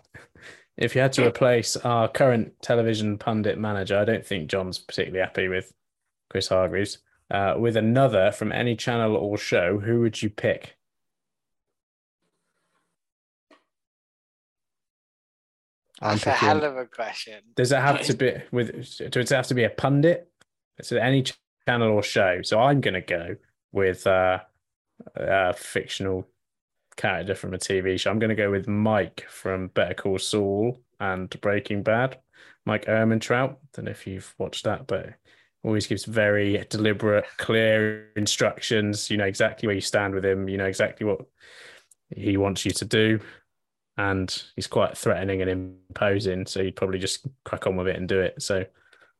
If you had to replace our current television pundit manager, I don't think John's particularly happy with Chris Hargreaves, uh, with another from any channel or show, who would you pick? That's I'm a hell of a question. Does it have to be with? Does it have to be a pundit? Is it any channel or show? So I'm going to go with uh, a fictional character from a T V show. I'm going to go with Mike from Better Call Saul and Breaking Bad. Mike Ehrmantraut. Don't know if you've watched that, but always gives very deliberate, clear instructions. You know exactly where you stand with him. You know exactly what he wants you to do, and he's quite threatening and imposing. So you'd probably just crack on with it and do it. So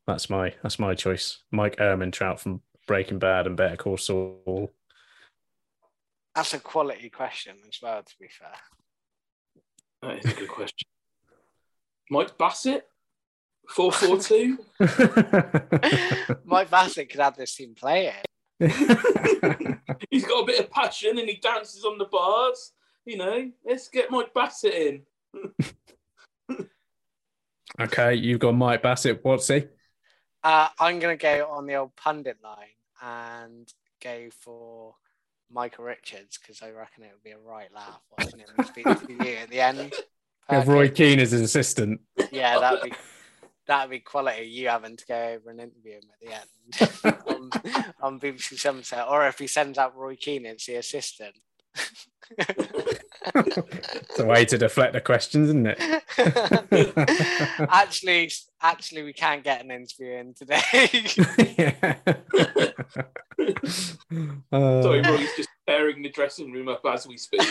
that's my that's my choice. Mike Ehrmantraut from Breaking Bad and Better Call Saul. That's a quality question as well, to be fair. That is a good question. Mike Bassett? four four two? Mike Bassett could have this team playing. He's got a bit of passion and he dances on the bars. You know, let's get Mike Bassett in. Okay, you've got Mike Bassett. What's he? Uh, I'm going to go on the old pundit line and go for Michael Richards, because I reckon it would be a right laugh watching him speak to you at the end. Have Roy Keane as his assistant. Yeah, that'd be that'd be quality. You having to go over and interview him at the end on, on B B C Somerset, or if he sends out Roy Keane as the assistant. It's a way to deflect the questions, isn't it? actually, actually, we can't get an interview in today. Yeah. uh, Sorry, Roy's just tearing the dressing room up as we speak.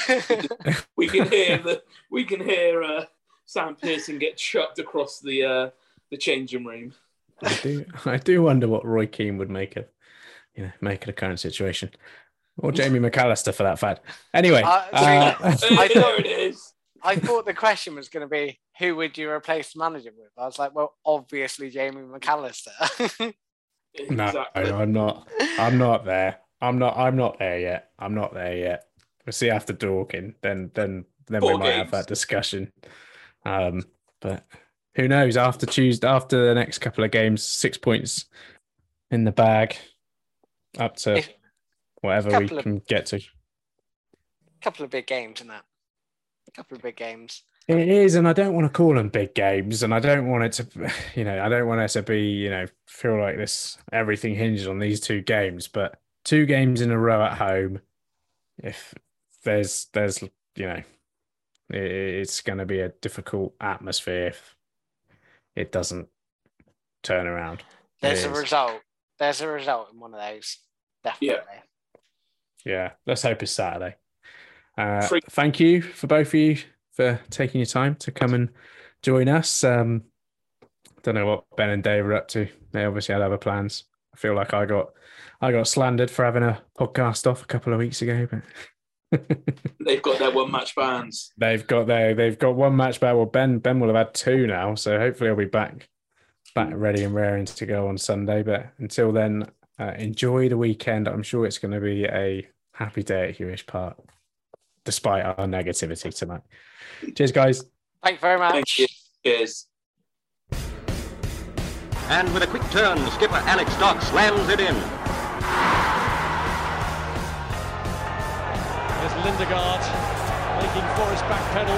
We can hear the, we can hear uh, Sam Pearson get chucked across the uh, the changing room. I do, I do wonder what Roy Keane would make of, you know, make of the current situation. Or Jamie McAllister for that fact. Anyway. Uh, uh, I, thought, it is. I thought the question was going to be, who would you replace the manager with? I was like, well, obviously Jamie McAllister. No, exactly. I'm not. I'm not there. I'm not I'm not there yet. I'm not there yet. We'll see after Dorking. Then then then Four we might games. have that discussion. Um, but who knows? After Tuesday, after the next couple of games, six points in the bag. Up to if- Whatever we can of, get to. A couple of big games in that. A couple of big games. It is, and I don't want to call them big games, and I don't want it to, you know, I don't want it to be, you know, feel like this, everything hinges on these two games, but two games in a row at home, if there's, there's you know, it's going to be a difficult atmosphere if it doesn't turn around. There's a result. There's a result in one of those. Definitely. Yeah. yeah. Let's hope it's Saturday. Uh, thank you for both of you for taking your time to come and join us. Um, don't know what Ben and Dave were up to. They obviously had other plans. I feel like I got I got slandered for having a podcast off a couple of weeks ago, but. They've got their one match bans. They've got their they've got one match ban. Well, Ben Ben will have had two now, so hopefully I'll be back back ready and raring to go on Sunday. But until then, uh, enjoy the weekend. I'm sure it's going to be a happy day at Huish Park, despite our negativity tonight. Cheers, guys. Thanks very much. Thank you. Cheers. And with a quick turn, skipper Alex Dock slams it in. Lindegaard making Forrest back pedal.